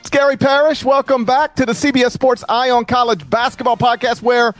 It's Gary Parrish. Welcome back to the CBS Sports Eye on College Basketball Podcast, where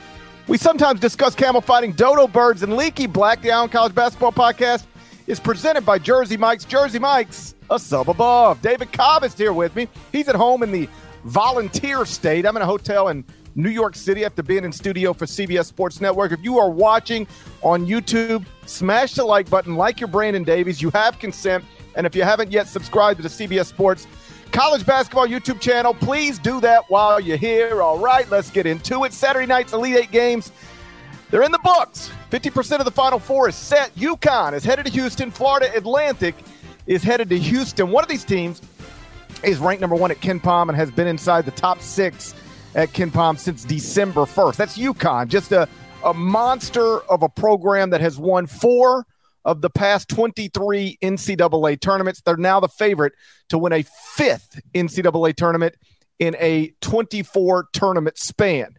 we sometimes discuss camel fighting, dodo birds, and leaky black. The Eye on College Basketball Podcast is presented by Jersey Mike's. Jersey Mike's, a sub above. David Cobb is here with me. He's at home in the Volunteer State. I'm in a hotel in New York City after being in studio for CBS Sports Network. If you are watching on YouTube, smash the like button like your Brandon Davies. You have consent. And if you haven't yet subscribed to the CBS Sports College Basketball YouTube channel, please do that while you're here. All right, let's get into it. Saturday night's Elite Eight games, they're in the books. 50% of the Final Four is set. UConn is headed to Houston. Florida Atlantic is headed to Houston. One of these teams is ranked number one at Ken Pom and has been inside the top six at Ken Pom since December 1st. That's UConn, just a monster of a program that has won four of the past 23 NCAA tournaments. They're now the favorite to win a fifth NCAA tournament in a 24-tournament span.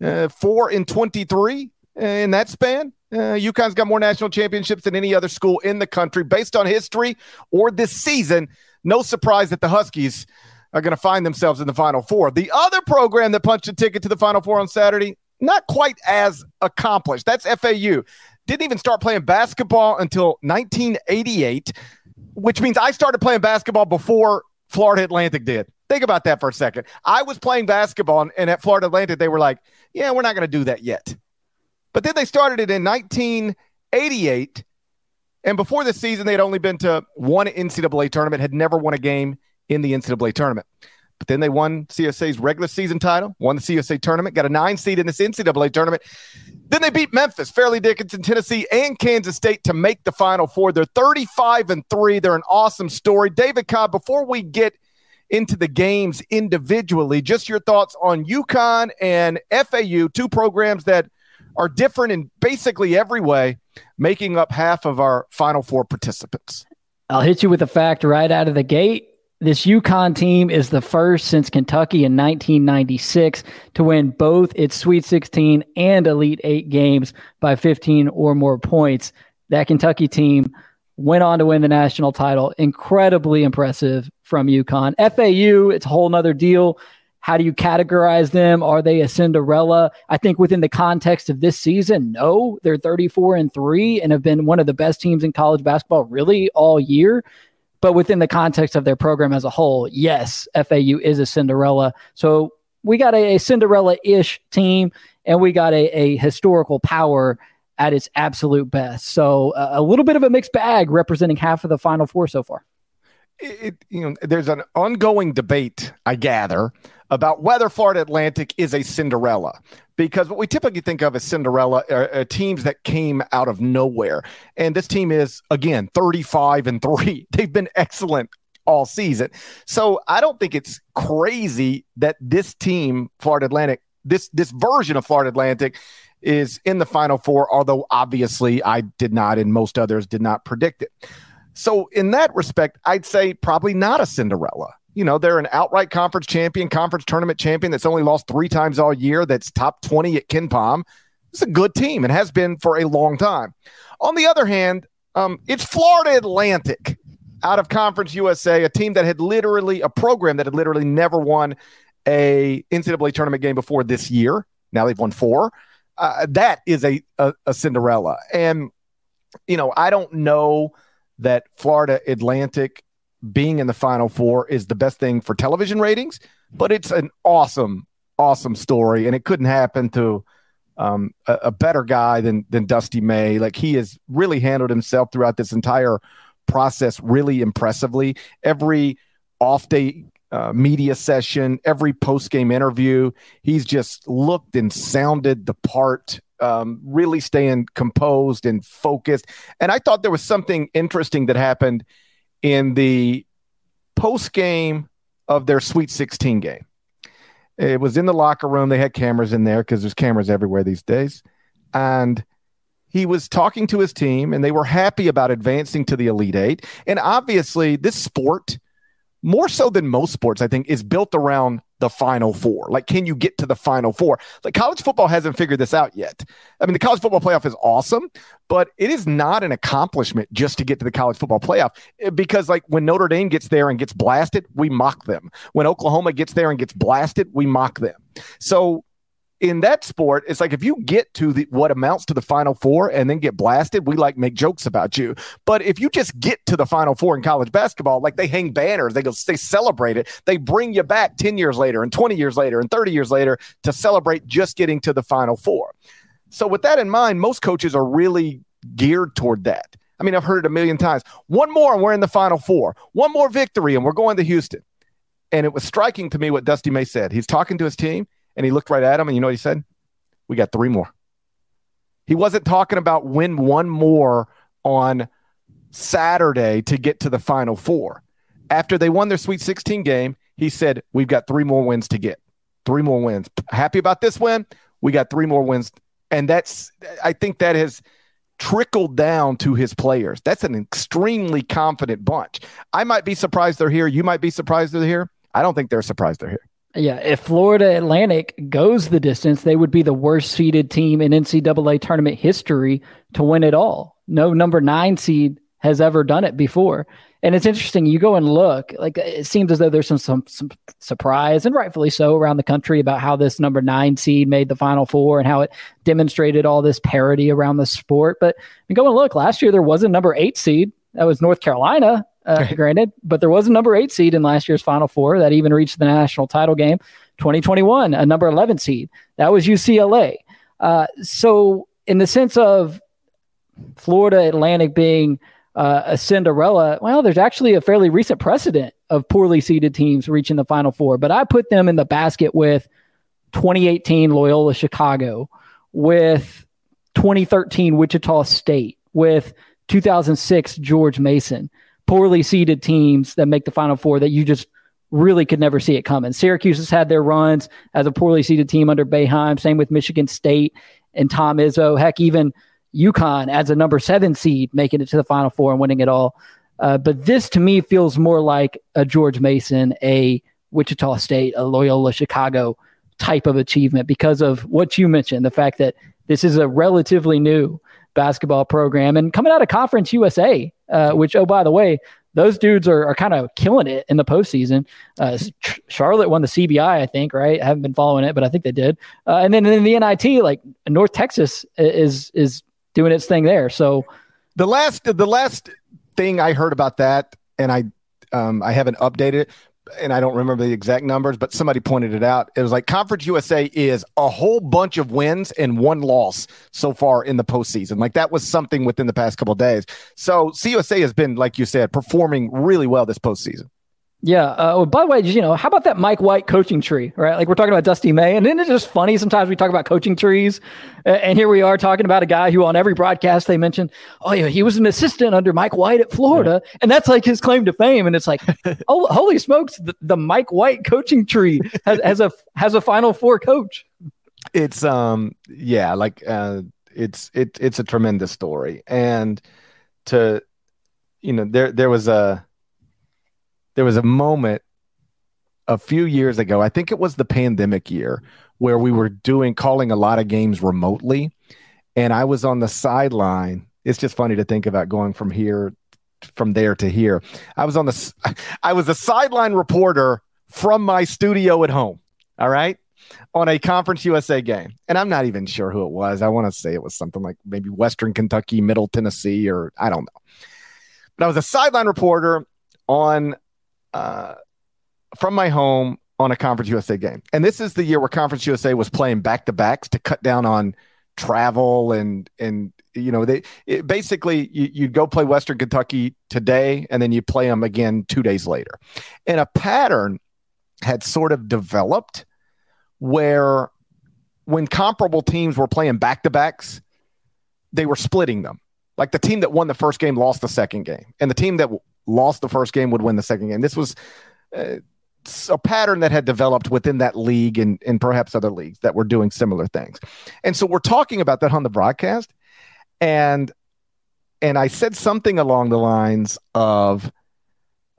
4 in 23 in that span. UConn's got more national championships than any other school in the country. Based on history or this season, no surprise that the Huskies are going to find themselves in the Final Four. The other program that punched a ticket to the Final Four on Saturday, not quite as accomplished. That's FAU. Didn't even start playing basketball until 1988, which means I started playing basketball before Florida Atlantic did. Think about that for a second. I was playing basketball, and at Florida Atlantic, they were like, yeah, we're not going to do that yet. But then they started it in 1988, and before this season, they had only been to one NCAA tournament, had never won a game in the NCAA tournament. But then they won CUSA's regular season title, won the CUSA tournament, got a 9 seed in this NCAA tournament. Then they beat Memphis, Fairleigh Dickinson, Tennessee, and Kansas State to make the Final Four. They're 35-3. They're an awesome story. David Cobb, before we get into the games individually, just your thoughts on UConn and FAU, two programs that are different in basically every way, making up half of our Final Four participants. I'll hit you with a fact right out of the gate. This UConn team is the first since Kentucky in 1996 to win both its Sweet 16 and Elite Eight games by 15 or more points. That Kentucky team went on to win the national title. Incredibly impressive from UConn. FAU, it's a whole nother deal. How do you categorize them? Are they a Cinderella? I think within the context of this season, no. They're 34-3 and have been one of the best teams in college basketball really all year. But within the context of their program as a whole, yes, FAU is a Cinderella. So we got a Cinderella-ish team, and we got a historical power at its absolute best. So a little bit of a mixed bag representing half of the Final Four so far. There's an ongoing debate, I gather, about whether Florida Atlantic is a Cinderella, because what we typically think of as Cinderella are teams that came out of nowhere. And this team is, again, 35-3. They've been excellent all season. So I don't think it's crazy that this team, Florida Atlantic, this version of Florida Atlantic is in the Final Four, although obviously I did not, and most others did not predict it. So in that respect, I'd say probably not a Cinderella. You know, they're an outright conference champion, conference tournament champion that's only lost three times all year, that's top 20 at Ken Pom. It's a good team and has been for a long time. On the other hand, it's Florida Atlantic out of Conference USA, a team that had literally, a program that had literally never won a NCAA tournament game before this year. Now they've won four. That is a Cinderella. And, you know, I don't know that Florida Atlantic being in the Final Four is the best thing for television ratings, but it's an awesome, awesome story. And it couldn't happen to a better guy than Dusty May. Like, he has really handled himself throughout this entire process really impressively. Every off day media session, every post game interview, he's just looked and sounded the part, really staying composed and focused. And I thought there was something interesting that happened in the post game of their Sweet 16 game. It was in the locker room. They had cameras in there because there's cameras everywhere these days. And he was talking to his team, and they were happy about advancing to the Elite Eight. And obviously, this sport, more so than most sports, I think, is built around the Final Four. Like, can you get to the Final Four? Like, college football hasn't figured this out yet. I mean, the college football playoff is awesome, but it is not an accomplishment just to get to the college football playoff, because, like, when Notre Dame gets there and gets blasted, we mock them. When Oklahoma gets there and gets blasted, we mock them. So in that sport, it's like, if you get to the what amounts to the Final Four and then get blasted, we like make jokes about you. But if you just get to the Final Four in college basketball, like, they hang banners, they go, they celebrate it, they bring you back 10 years later and 20 years later and 30 years later to celebrate just getting to the Final Four. So with that in mind, most coaches are really geared toward that. I mean, I've heard it a million times. One more and we're in the Final Four. One more victory and we're going to Houston. And it was striking to me what Dusty May said. He's talking to his team, and he looked right at him, and you know what he said? We got three more. He wasn't talking about win one more on Saturday to get to the Final Four. After they won their Sweet 16 game, he said, we've got three more wins to get. Three more wins. Happy about this win? We got three more wins. And that's, I think that has trickled down to his players. That's an extremely confident bunch. I might be surprised they're here. You might be surprised they're here. I don't think they're surprised they're here. Yeah, if Florida Atlantic goes the distance, they would be the worst seeded team in NCAA tournament history to win it all. No number 9 seed has ever done it before. And it's interesting, you go and look, like, it seems as though there's some surprise, and rightfully so, around the country about how this number 9 seed made the Final Four and how it demonstrated all this parity around the sport. But go and look, last year there was a number 8 seed. That was North Carolina. Granted, but there was a number 8 seed in last year's Final Four that even reached the national title game. 2021, a number 11 seed. That was UCLA. So in the sense of Florida Atlantic being a Cinderella, well, there's actually a fairly recent precedent of poorly seeded teams reaching the Final Four. But I put them in the basket with 2018 Loyola Chicago, with 2013 Wichita State, with 2006 George Mason. Poorly seeded teams that make the Final Four that you just really could never see it coming. Syracuse has had their runs as a poorly seeded team under Boeheim. Same with Michigan State and Tom Izzo. Heck, even UConn as a number 7 seed making it to the Final Four and winning it all. But this, to me, feels more like a George Mason, a Wichita State, a Loyola Chicago type of achievement because of what you mentioned, the fact that this is a relatively new basketball program and coming out of Conference USA, which, oh, by the way, those dudes are kind of killing it in the postseason. Charlotte won the CBI, I think, right? I haven't been following it, but I think they did. And then in the NIT, like, North Texas is doing its thing there. So the last thing I heard about that, and I haven't updated it, and I don't remember the exact numbers, but somebody pointed it out. It was like Conference USA is a whole bunch of wins and one loss so far in the postseason. Like, that was something within the past couple of days. So CUSA has been, like you said, performing really well this postseason. Yeah. By the way, you know, how about that Mike White coaching tree, right? Like, we're talking about Dusty May, and then it's just funny. Sometimes we talk about coaching trees, and here we are talking about a guy who on every broadcast they mention, oh yeah, he was an assistant under Mike White at Florida. Yeah. And that's like his claim to fame. And it's like, oh, holy smokes. The Mike White coaching tree has a Final Four coach. It's, yeah, like, it's a tremendous story. And to, you know, there was a moment a few years ago, I think it was the pandemic year, where we were calling a lot of games remotely, and I was on the sideline. It's just funny to think about going from there to here. I was a sideline reporter from my studio at home. All right. On a Conference USA game. And I'm not even sure who it was. I want to say it was something like maybe Western Kentucky, Middle Tennessee, or I don't know. But I was a sideline reporter from my home on a Conference USA game. And this is the year where Conference USA was playing back-to-backs to cut down on travel and you know, basically you'd go play Western Kentucky today and then you play them again 2 days later. And a pattern had sort of developed where when comparable teams were playing back-to-backs, they were splitting them. Like the team that won the first game lost the second game, and the team that lost the first game would win the second game. This was a pattern that had developed within that league and perhaps other leagues that were doing similar things. And so we're talking about that on the broadcast, and I said something along the lines of,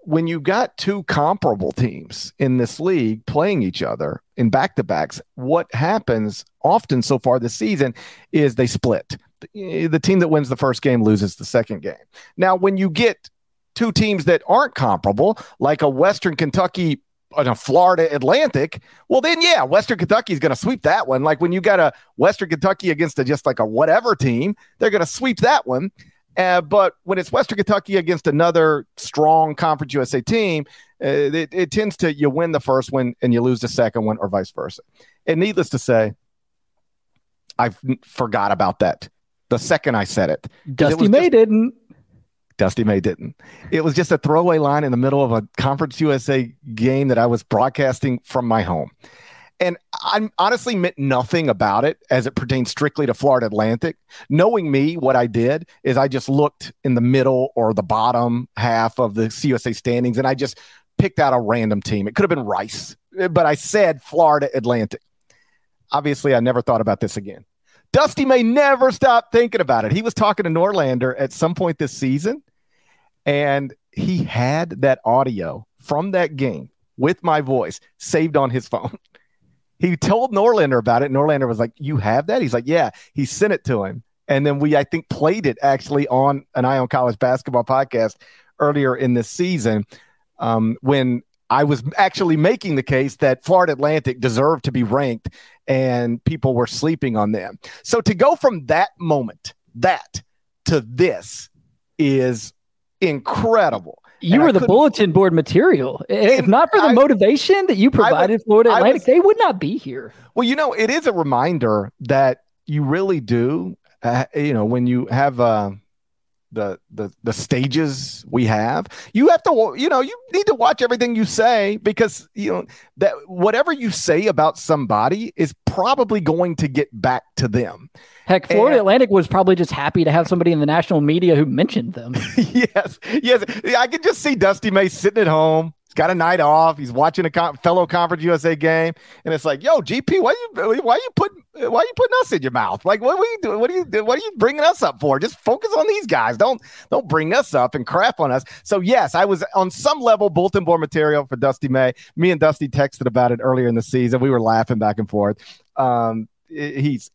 when you got two comparable teams in this league playing each other in back-to-backs, what happens often so far this season is they split. The team that wins the first game loses the second game. Now, when you get two teams that aren't comparable, like a Western Kentucky and a Florida Atlantic, well, then, yeah, Western Kentucky is going to sweep that one. Like when you got a Western Kentucky against just like a whatever team, they're going to sweep that one. But when it's Western Kentucky against another strong Conference USA team, it tends to, you win the first one and you lose the second one, or vice versa. And needless to say, I forgot about that the second I said it. Dusty May didn't. It was just a throwaway line in the middle of a Conference USA game that I was broadcasting from my home. And I honestly meant nothing about it as it pertains strictly to Florida Atlantic. Knowing me, what I did is I just looked in the middle or the bottom half of the CUSA standings, and I just picked out a random team. It could have been Rice, but I said Florida Atlantic. Obviously, I never thought about this again. Dusty May never stopped thinking about it. He was talking to Norlander at some point this season, and he had that audio from that game with my voice saved on his phone. He told Norlander about it, and Norlander was like, "You have that?" He's like, "Yeah." He sent it to him, and then we, I think, played it actually on an Eye on College Basketball podcast earlier in this season when I was actually making the case that Florida Atlantic deserved to be ranked, and people were sleeping on them. So to go from that moment to this is incredible. You were the bulletin board material. If not for the motivation that you provided Florida Atlantic, they would not be here. Well, you know, it is a reminder that you really do, you know, when you have the stages we have, you have to, you know, you need to watch everything you say, because, you know, that whatever you say about somebody is probably going to get back to them. Heck, Florida Atlantic was probably just happy to have somebody in the national media who mentioned them. Yes. I could just see Dusty May sitting at home. He's got a night off. He's watching a fellow Conference USA game, and it's like, "Yo, GP, why are you putting us in your mouth? Like, what are you bringing us up for? Just focus on these guys. Don't bring us up and crap on us." So yes, I was on some level bulletin board material for Dusty May. Me and Dusty texted about it earlier in the season. We were laughing back and forth. He's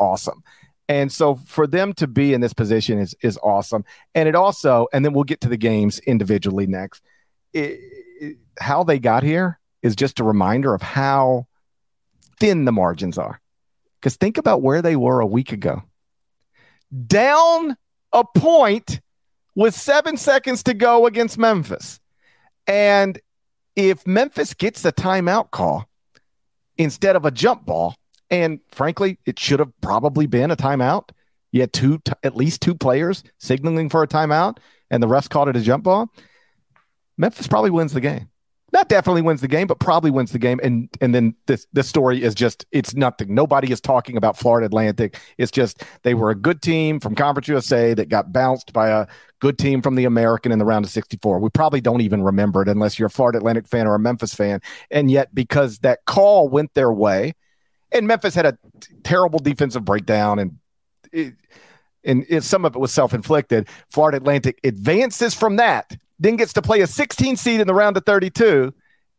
awesome, and so for them to be in this position is awesome. And it also, and then we'll get to the games individually next. How they got here is just a reminder of how thin the margins are. Because think about where they were a week ago, down a point with 7 seconds to go against Memphis, and if Memphis gets a timeout call instead of a jump ball. And frankly, it should have probably been a timeout. You had at least two players signaling for a timeout, and the refs called it a jump ball. Memphis probably wins the game. Not definitely wins the game, but probably wins the game. And then this story is just, it's nothing. Nobody is talking about Florida Atlantic. It's just they were a good team from Conference USA that got bounced by a good team from the American in the round of 64. We probably don't even remember it unless you're a Florida Atlantic fan or a Memphis fan. And yet, because that call went their way, and Memphis had a terrible defensive breakdown, and it, and some of it was self-inflicted. Florida Atlantic advances from that, then gets to play a 16 seed in the round of 32,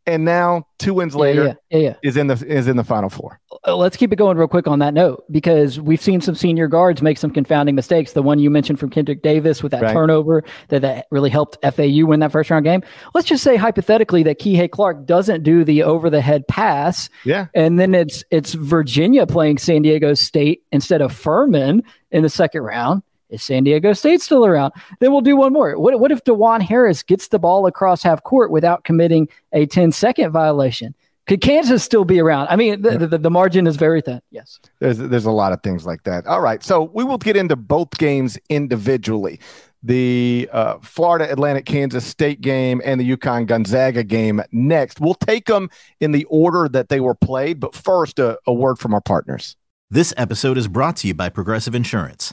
and now two wins later is in the Final Four. Let's keep it going real quick on that note, because we've seen some senior guards make some confounding mistakes. The one you mentioned from Kendrick Davis with that turnover that really helped FAU win that first round game. Let's just say hypothetically that Kihei Clark doesn't do the over the head pass. Yeah. And then it's Virginia playing San Diego State instead of Furman in the second round. Is San Diego State still around? Then we'll do one more. What if DeJuan Harris gets the ball across half court without committing a 10-second violation? Could Kansas still be around? I mean, the margin is very thin. Yes. There's a lot of things like that. All right, so we will get into both games individually. The Florida Atlantic Kansas State game and the UConn Gonzaga game next. We'll take them in the order that they were played, but first, a word from our partners. This episode is brought to you by Progressive Insurance.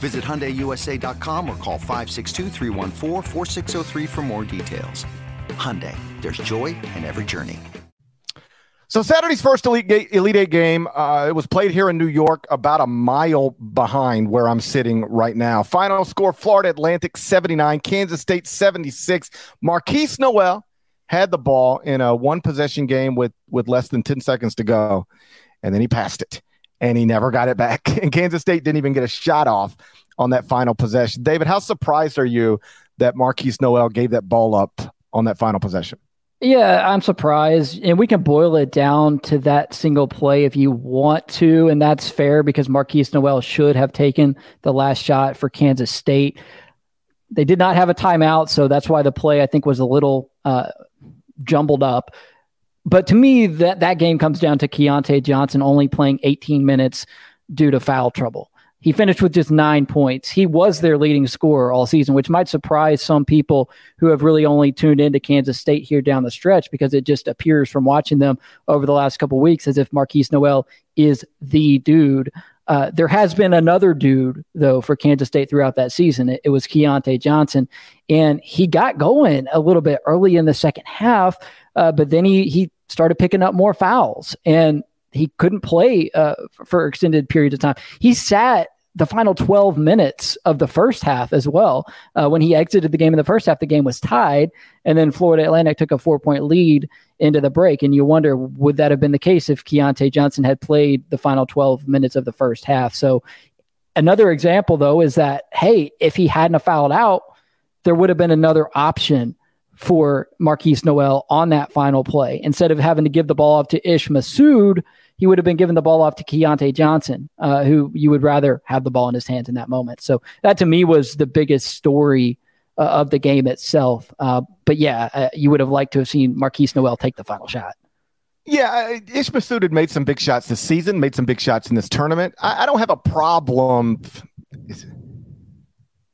Visit HyundaiUSA.com or call 562-314-4603 for more details. Hyundai, there's joy in every journey. So Saturday's first Elite Eight game, it was played here in New York, about a mile behind where I'm sitting right now. Final score, Florida Atlantic 79, Kansas State 76. Markquis Nowell had the ball in a one-possession game with less than 10 seconds to go. And then he passed it, and he never got it back. And Kansas State didn't even get a shot off on that final possession. David, how surprised are you that Markquis Nowell gave that ball up on that final possession? Yeah, I'm surprised. And we can boil it down to that single play if you want to, and that's fair because Markquis Nowell should have taken the last shot for Kansas State. They did not have a timeout, so that's why the play, I think, was a little jumbled up. But to me, that game comes down to Keyontae Johnson only playing 18 minutes due to foul trouble. He finished with just 9 points. He was their leading scorer all season, which might surprise some people who have really only tuned into Kansas State here down the stretch, because it just appears from watching them over the last couple of weeks as if Markquis Nowell is the dude. There has been another dude, though, for Kansas State throughout that season. It was Keyontae Johnson, and he got going a little bit early in the second half, but then he started picking up more fouls, and he couldn't play for extended periods of time. He sat the final 12 minutes of the first half as well. When he exited the game in the first half, the game was tied, and then Florida Atlantic took a 4-point lead into the break, and you wonder, would that have been the case if Keyontae Johnson had played the final 12 minutes of the first half? So another example, though, is that, hey, if he hadn't fouled out, there would have been another option for Markquis Nowell on that final play. Instead of having to give the ball off to Ish Massoud, he would have been giving the ball off to Keyontae Johnson, who you would rather have the ball in his hands in that moment. So that, to me, was the biggest story of the game itself. But you would have liked to have seen Markquis Nowell take the final shot. Yeah, Ish Massoud had made some big shots this season, made some big shots in this tournament. I don't have a problem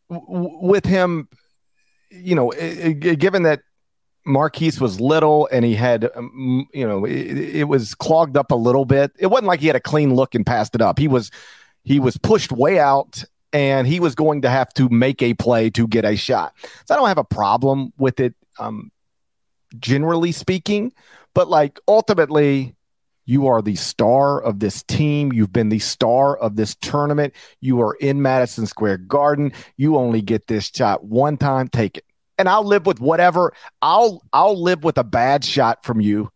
with him. You know, given that Markquis was little and he had, it was clogged up a little bit. It wasn't like he had a clean look and passed it up. He was pushed way out, and he was going to have to make a play to get a shot. So I don't have a problem with it, generally speaking. But like ultimately, you are the star of this team. You've been the star of this tournament. You are in Madison Square Garden. You only get this shot one time. Take it. And I'll live with whatever. I'll live with a bad shot from you,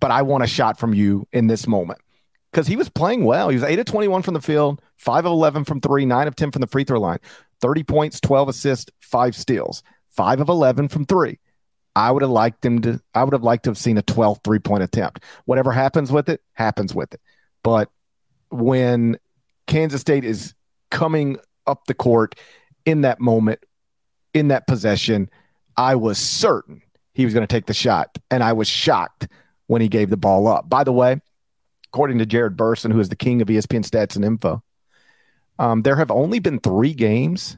but I want a shot from you in this moment. Because he was playing well. He was 8 of 21 from the field, 5 of 11 from 3, 9 of 10 from the free throw line, 30 points, 12 assists, 5 steals, 5 of 11 from 3. I would have liked to have seen a 12 3-point attempt. Whatever happens with it. But when Kansas State is coming up the court in that moment, in that possession, I was certain he was going to take the shot, and I was shocked when he gave the ball up. By the way, according to Jared Burson, who is the king of ESPN stats and info, there have only been 3 games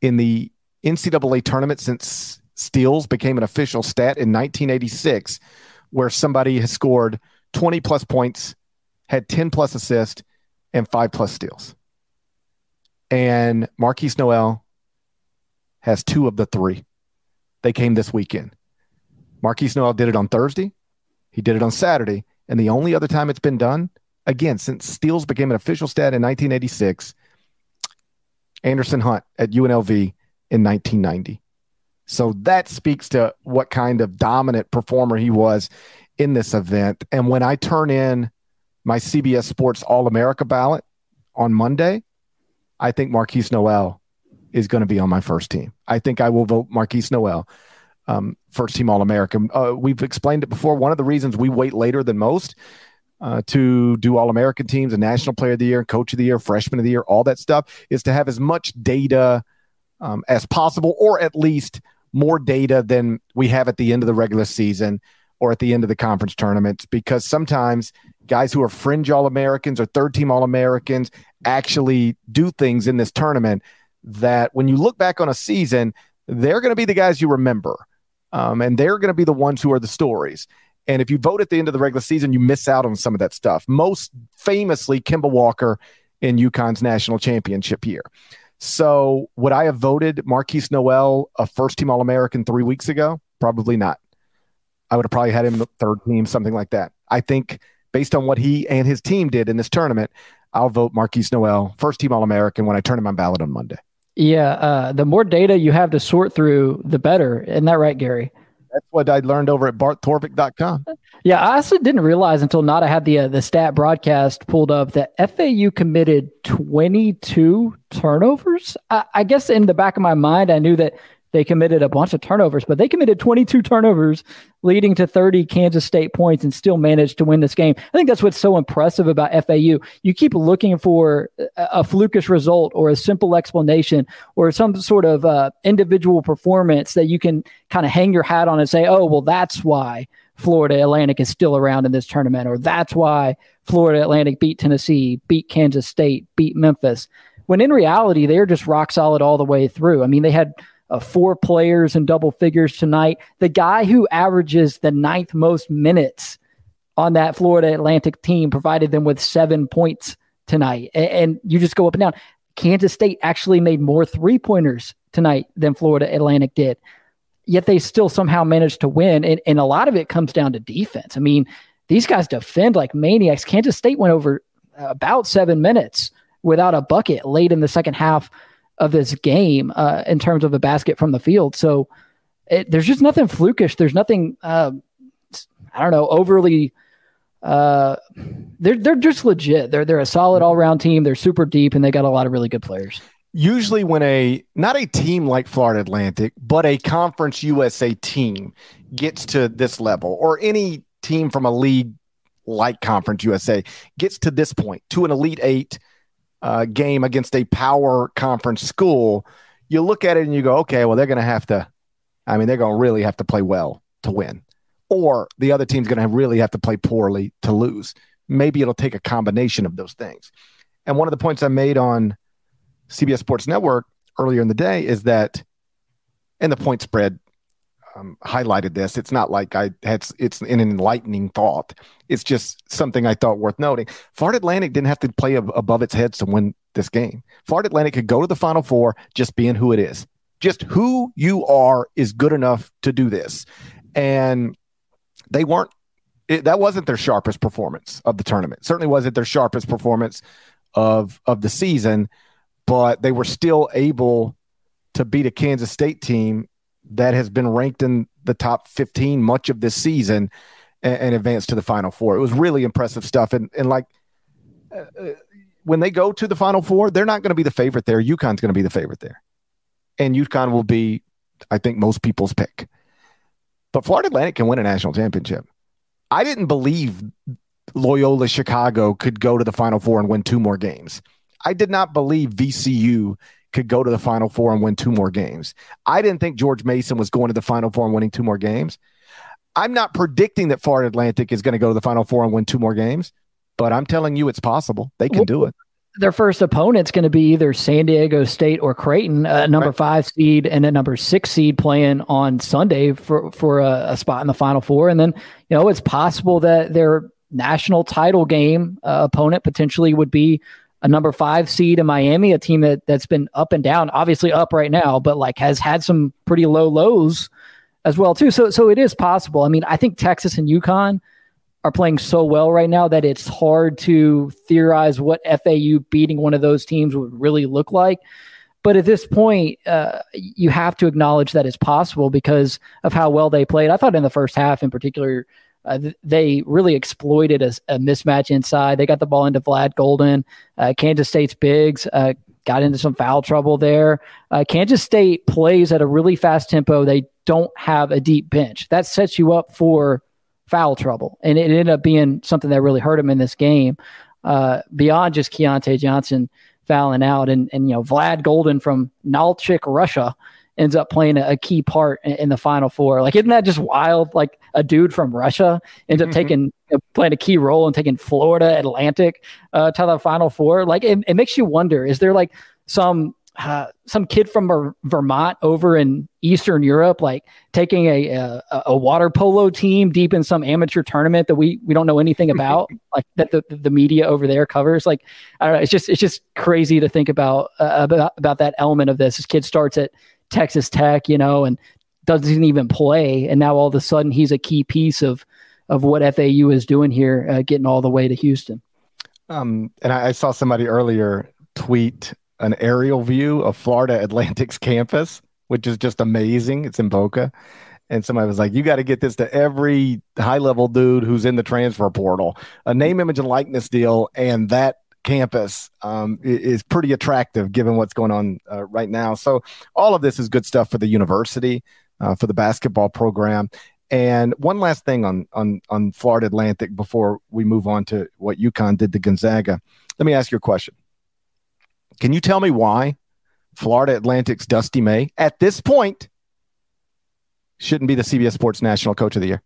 in the NCAA tournament since steals became an official stat in 1986 where somebody has scored 20-plus points, had 10-plus assists, and 5-plus steals. And Markquis Nowell has 2 of the 3. They came this weekend. Markquis Nowell did it on Thursday. He did it on Saturday. And the only other time it's been done, again, since steals became an official stat in 1986, Anderson Hunt at UNLV in 1990. So that speaks to what kind of dominant performer he was in this event. And when I turn in my CBS Sports All-America ballot on Monday, I think Markquis Nowell is going to be on my first team. I think I will vote Markquis Nowell first team All-America. We've explained it before. One of the reasons we wait later than most to do All-American teams and National Player of the Year, Coach of the Year, Freshman of the Year, all that stuff is to have as much data as possible, or at least more data than we have at the end of the regular season or at the end of the conference tournaments, because sometimes guys who are fringe All-Americans or third-team All-Americans actually do things in this tournament that when you look back on a season, they're going to be the guys you remember, and they're going to be the ones who are the stories. And if you vote at the end of the regular season, you miss out on some of that stuff. Most famously, Kemba Walker in UConn's national championship year. So would I have voted Markquis Nowell a first-team All-American 3 weeks ago? Probably not. I would have probably had him the third team, something like that. I think based on what he and his team did in this tournament, I'll vote Markquis Nowell first-team All-American when I turn in my ballot on Monday. Yeah, the more data you have to sort through, the better. Isn't that right, Gary? That's what I learned over at barttorvik.com. Yeah, I actually didn't realize until Nada had the stat broadcast pulled up that FAU committed 22 turnovers. I guess in the back of my mind, I knew that they committed a bunch of turnovers, but they committed 22 turnovers, leading to 30 Kansas State points, and still managed to win this game. I think that's what's so impressive about FAU. You keep looking for a flukish result or a simple explanation or some sort of individual performance that you can kind of hang your hat on and say, oh, well, that's why Florida Atlantic is still around in this tournament, or that's why Florida Atlantic beat Tennessee, beat Kansas State, beat Memphis. When in reality, they're just rock solid all the way through. I mean, they had 4 players in double figures tonight. The guy who averages the 9th most minutes on that Florida Atlantic team provided them with 7 points tonight. And you just go up and down. Kansas State actually made more 3-pointers tonight than Florida Atlantic did. Yet they still somehow managed to win. And a lot of it comes down to defense. I mean, these guys defend like maniacs. Kansas State went over about 7 minutes without a bucket late in the second half of this game in terms of a basket from the field. So there's just nothing flukish. There's nothing, overly. They're just legit. They're a solid all-round team. They're super deep, and they got a lot of really good players. Usually when not a team like Florida Atlantic, but a Conference USA team gets to this level, or any team from a league like Conference USA gets to this point, to an Elite Eight game against a power conference school, you look at it and you go, okay, well, they're going to have to, I mean, they're going to really have to play well to win, or the other team's going to really have to play poorly to lose. Maybe it'll take a combination of those things. And one of the points I made on CBS Sports Network earlier in the day is that, and the point spread highlighted this. It's not like it's an enlightening thought. It's just something I thought worth noting. Florida Atlantic didn't have to play above its heads to win this game. Florida Atlantic could go to the Final Four just being who it is. Just who you are is good enough to do this. And they weren't. That wasn't their sharpest performance of the tournament. Certainly wasn't their sharpest performance of the season, but they were still able to beat a Kansas State team that has been ranked in the top 15 much of this season and advanced to the Final Four. It was really impressive stuff. And like when they go to the Final Four, they're not going to be the favorite there. UConn's going to be the favorite there. And UConn will be, I think, most people's pick. But Florida Atlantic can win a national championship. I didn't believe Loyola Chicago could go to the Final Four and win two more games. I did not believe VCU could go to the Final Four and win two more games. I didn't think George Mason was going to the Final Four and winning two more games. I'm not predicting that Florida Atlantic is going to go to the Final Four and win two more games, but I'm telling you it's possible. They can do it. Their first opponent's going to be either San Diego State or Creighton, number five seed and a number six seed playing on Sunday for a spot in the Final Four. And then, you know, it's possible that their national title game opponent potentially would be a number five seed in Miami, a team that's been up and down, obviously up right now, but like has had some pretty low lows as well too. So it is possible. I mean, I think Texas and UConn are playing so well right now that it's hard to theorize what FAU beating one of those teams would really look like. But at this point, you have to acknowledge that it's possible because of how well they played. I thought in the first half in particular, they really exploited a mismatch inside. They got the ball into Vlad Golden. Kansas State's bigs got into some foul trouble there. Kansas State plays at a really fast tempo. They don't have a deep bench. That sets you up for foul trouble. And it ended up being something that really hurt him in this game, beyond just Keyontae Johnson fouling out. And you know, Vlad Golden from Nalchik, Russia, ends up playing a key part in the Final Four. Like, isn't that just wild? Like, a dude from Russia ends up playing a key role and taking Florida Atlantic to the Final Four. Like, it makes you wonder, is there like some kid from Vermont over in Eastern Europe, like taking a water polo team deep in some amateur tournament that we don't know anything about, like that the media over there covers. Like, I don't know. It's just crazy to think about that element of this. This kid starts at Texas Tech, you know, and doesn't even play, and now all of a sudden he's a key piece of what FAU is doing here, getting all the way to Houston. And I saw somebody earlier tweet an aerial view of Florida Atlantic's campus, which is just amazing. It's in Boca. And somebody was like, you got to get this to every high-level dude who's in the transfer portal. A name, image, and likeness deal, and that campus is pretty attractive given what's going on right now. So all of this is good stuff for the university, for the basketball program. And one last thing on Florida Atlantic before we move on to what UConn did to Gonzaga. Let me ask you a question. Can you tell me why Florida Atlantic's Dusty May, at this point, shouldn't be the CBS Sports National Coach of the Year?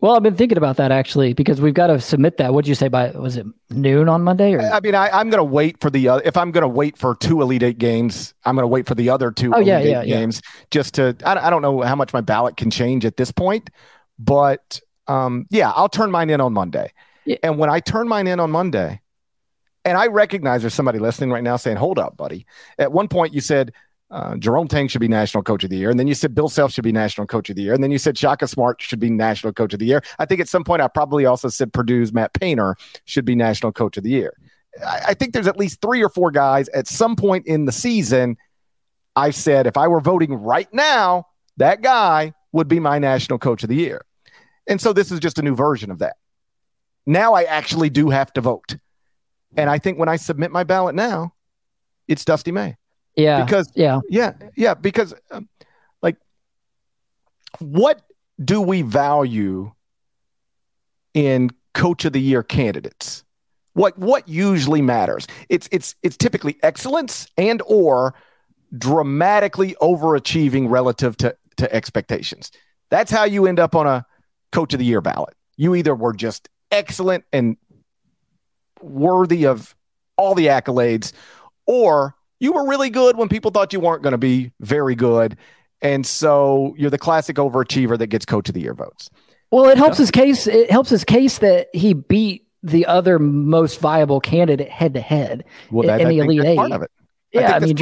Well, I've been thinking about that, actually, because we've got to submit that. What did you say was it noon on Monday? Or? I mean, I'm going to wait for if I'm going to wait for two Elite Eight games, I'm going to wait for the other two Elite Eight games just to, I don't know how much my ballot can change at this point, but I'll turn mine in on Monday. Yeah. And when I turn mine in on Monday, and I recognize there's somebody listening right now saying, hold up, buddy. At one point you said Jerome Tang should be National Coach of the Year. And then you said Bill Self should be National Coach of the Year. And then you said Shaka Smart should be National Coach of the Year. I think at some point I probably also said Purdue's Matt Painter should be National Coach of the Year. I think there's at least three or four guys at some point in the season I said, if I were voting right now, that guy would be my National Coach of the Year. And so this is just a new version of that. Now I actually do have to vote. And I think when I submit my ballot now, it's Dusty May. Yeah. Because like, what do we value in Coach of the Year candidates? What usually matters? It's typically excellence and or dramatically overachieving relative to expectations. That's how you end up on a Coach of the Year ballot. You either were just excellent and worthy of all the accolades, or you were really good when people thought you weren't going to be very good. And so you're the classic overachiever that gets Coach of the Year votes. Well, it helps his case. It helps his case that he beat the other most viable candidate head to head in the Elite Eight. Part of it. Yeah. I mean,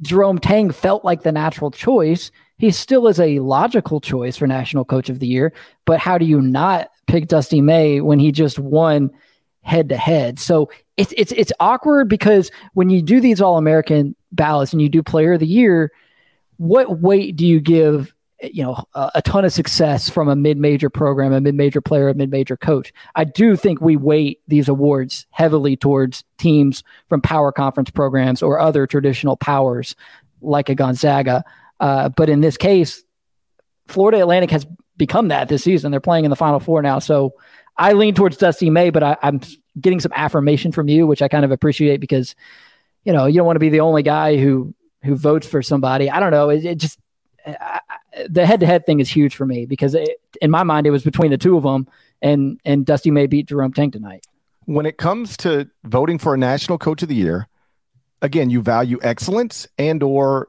Jerome Tang felt like the natural choice. He still is a logical choice for National Coach of the Year, but how do you not pick Dusty May when he just won head to head? So it's awkward because when you do these All-American ballots and you do Player of the Year, what weight do you give, you know, a ton of success from a mid-major program, a mid-major player, a mid-major coach? I do think we weight these awards heavily towards teams from power conference programs or other traditional powers like a Gonzaga. But in this case, Florida Atlantic has become that this season. They're playing in the Final Four now. So I lean towards Dusty May, but I'm getting some affirmation from you, which I kind of appreciate, because, you know, you don't want to be the only guy who votes for somebody. I don't know. It just the head-to-head thing is huge for me, because in my mind, it was between the two of them, and Dusty May beat Jerome Tang tonight. When it comes to voting for a National Coach of the Year, again, you value excellence and or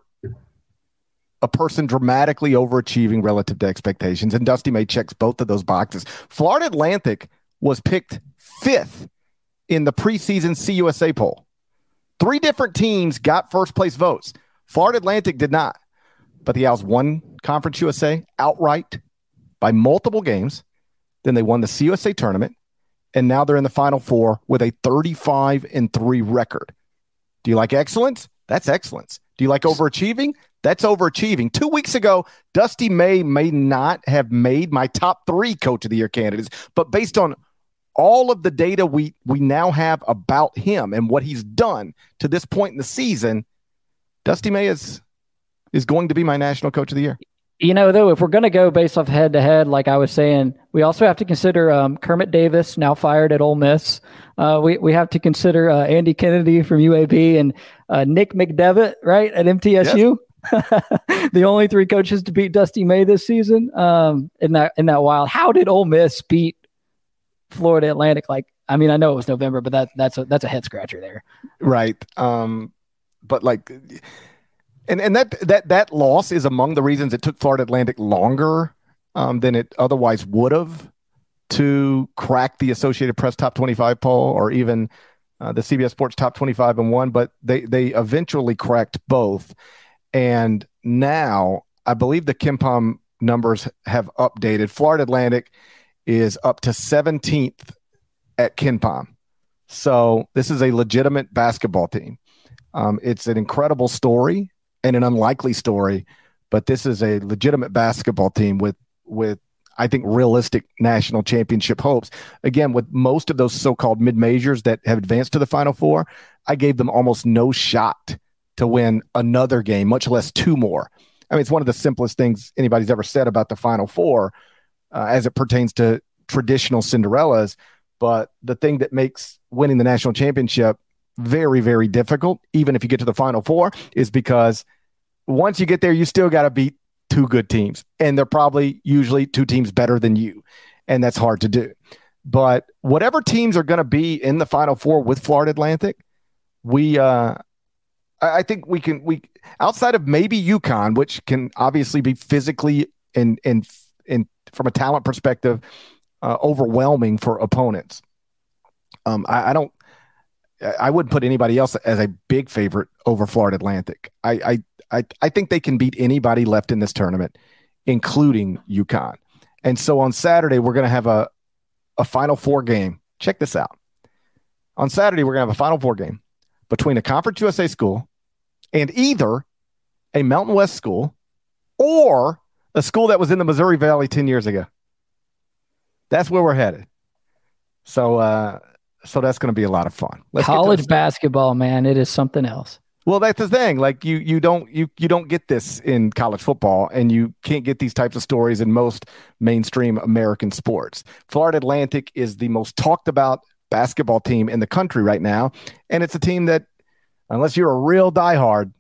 a person dramatically overachieving relative to expectations, and Dusty May checks both of those boxes. Florida Atlantic was picked 5th in the preseason CUSA poll. 3 different teams got first-place votes. Florida Atlantic did not. But the Owls won Conference USA outright by multiple games. Then they won the CUSA tournament, and now they're in the Final Four with a 35-3 record. Do you like excellence? That's excellence. Do you like overachieving? That's overachieving. 2 weeks ago, Dusty may not have made my top 3 Coach of the Year candidates, but based on all of the data we now have about him and what he's done to this point in the season, Dusty May is going to be my National Coach of the Year. You know, though, if we're going to go based off head-to-head, like I was saying, we also have to consider Kermit Davis, now fired at Ole Miss. We have to consider Andy Kennedy from UAB and Nick McDevitt, right, at MTSU. Yes. The only 3 coaches to beat Dusty May this season in that wild. How did Ole Miss beat Florida Atlantic? Like, I mean, I know it was November, but that's a head-scratcher there. Right. But, like... And that loss is among the reasons it took Florida Atlantic longer than it otherwise would have to crack the Associated Press Top 25 poll, or even the CBS Sports Top 25 and 1. But they eventually cracked both. And now I believe the Ken Pom numbers have updated. Florida Atlantic is up to 17th at Ken Pom. So this is a legitimate basketball team. It's an incredible story. And an unlikely story, but this is a legitimate basketball team with I think realistic national championship hopes. Again, with most of those so-called mid-majors that have advanced to the Final Four, I gave them almost no shot to win another game, much less 2 more. I mean, it's one of the simplest things anybody's ever said about the Final Four as it pertains to traditional Cinderellas. But the thing that makes winning the national championship very, very difficult, even if you get to the Final Four, is because once you get there, you still got to beat 2 good teams, and they're probably usually 2 teams better than you, and that's hard to do. But whatever teams are going to be in the Final Four with Florida Atlantic, I think we can outside of maybe UConn, which can obviously be physically and from a talent perspective overwhelming for opponents. I wouldn't put anybody else as a big favorite over Florida Atlantic. I think they can beat anybody left in this tournament, including UConn. And so on Saturday, we're going to have a Final Four game. Check this out. On Saturday, we're going to have a Final Four game between a Conference USA school and either a Mountain West school or a school that was in the Missouri Valley 10 years ago. That's where we're headed. So that's going to be a lot of fun. College basketball, man, it is something else. Well, that's the thing. Like you don't get this in college football, and you can't get these types of stories in most mainstream American sports. Florida Atlantic is the most talked about basketball team in the country right now, and it's a team that, unless you're a real diehard,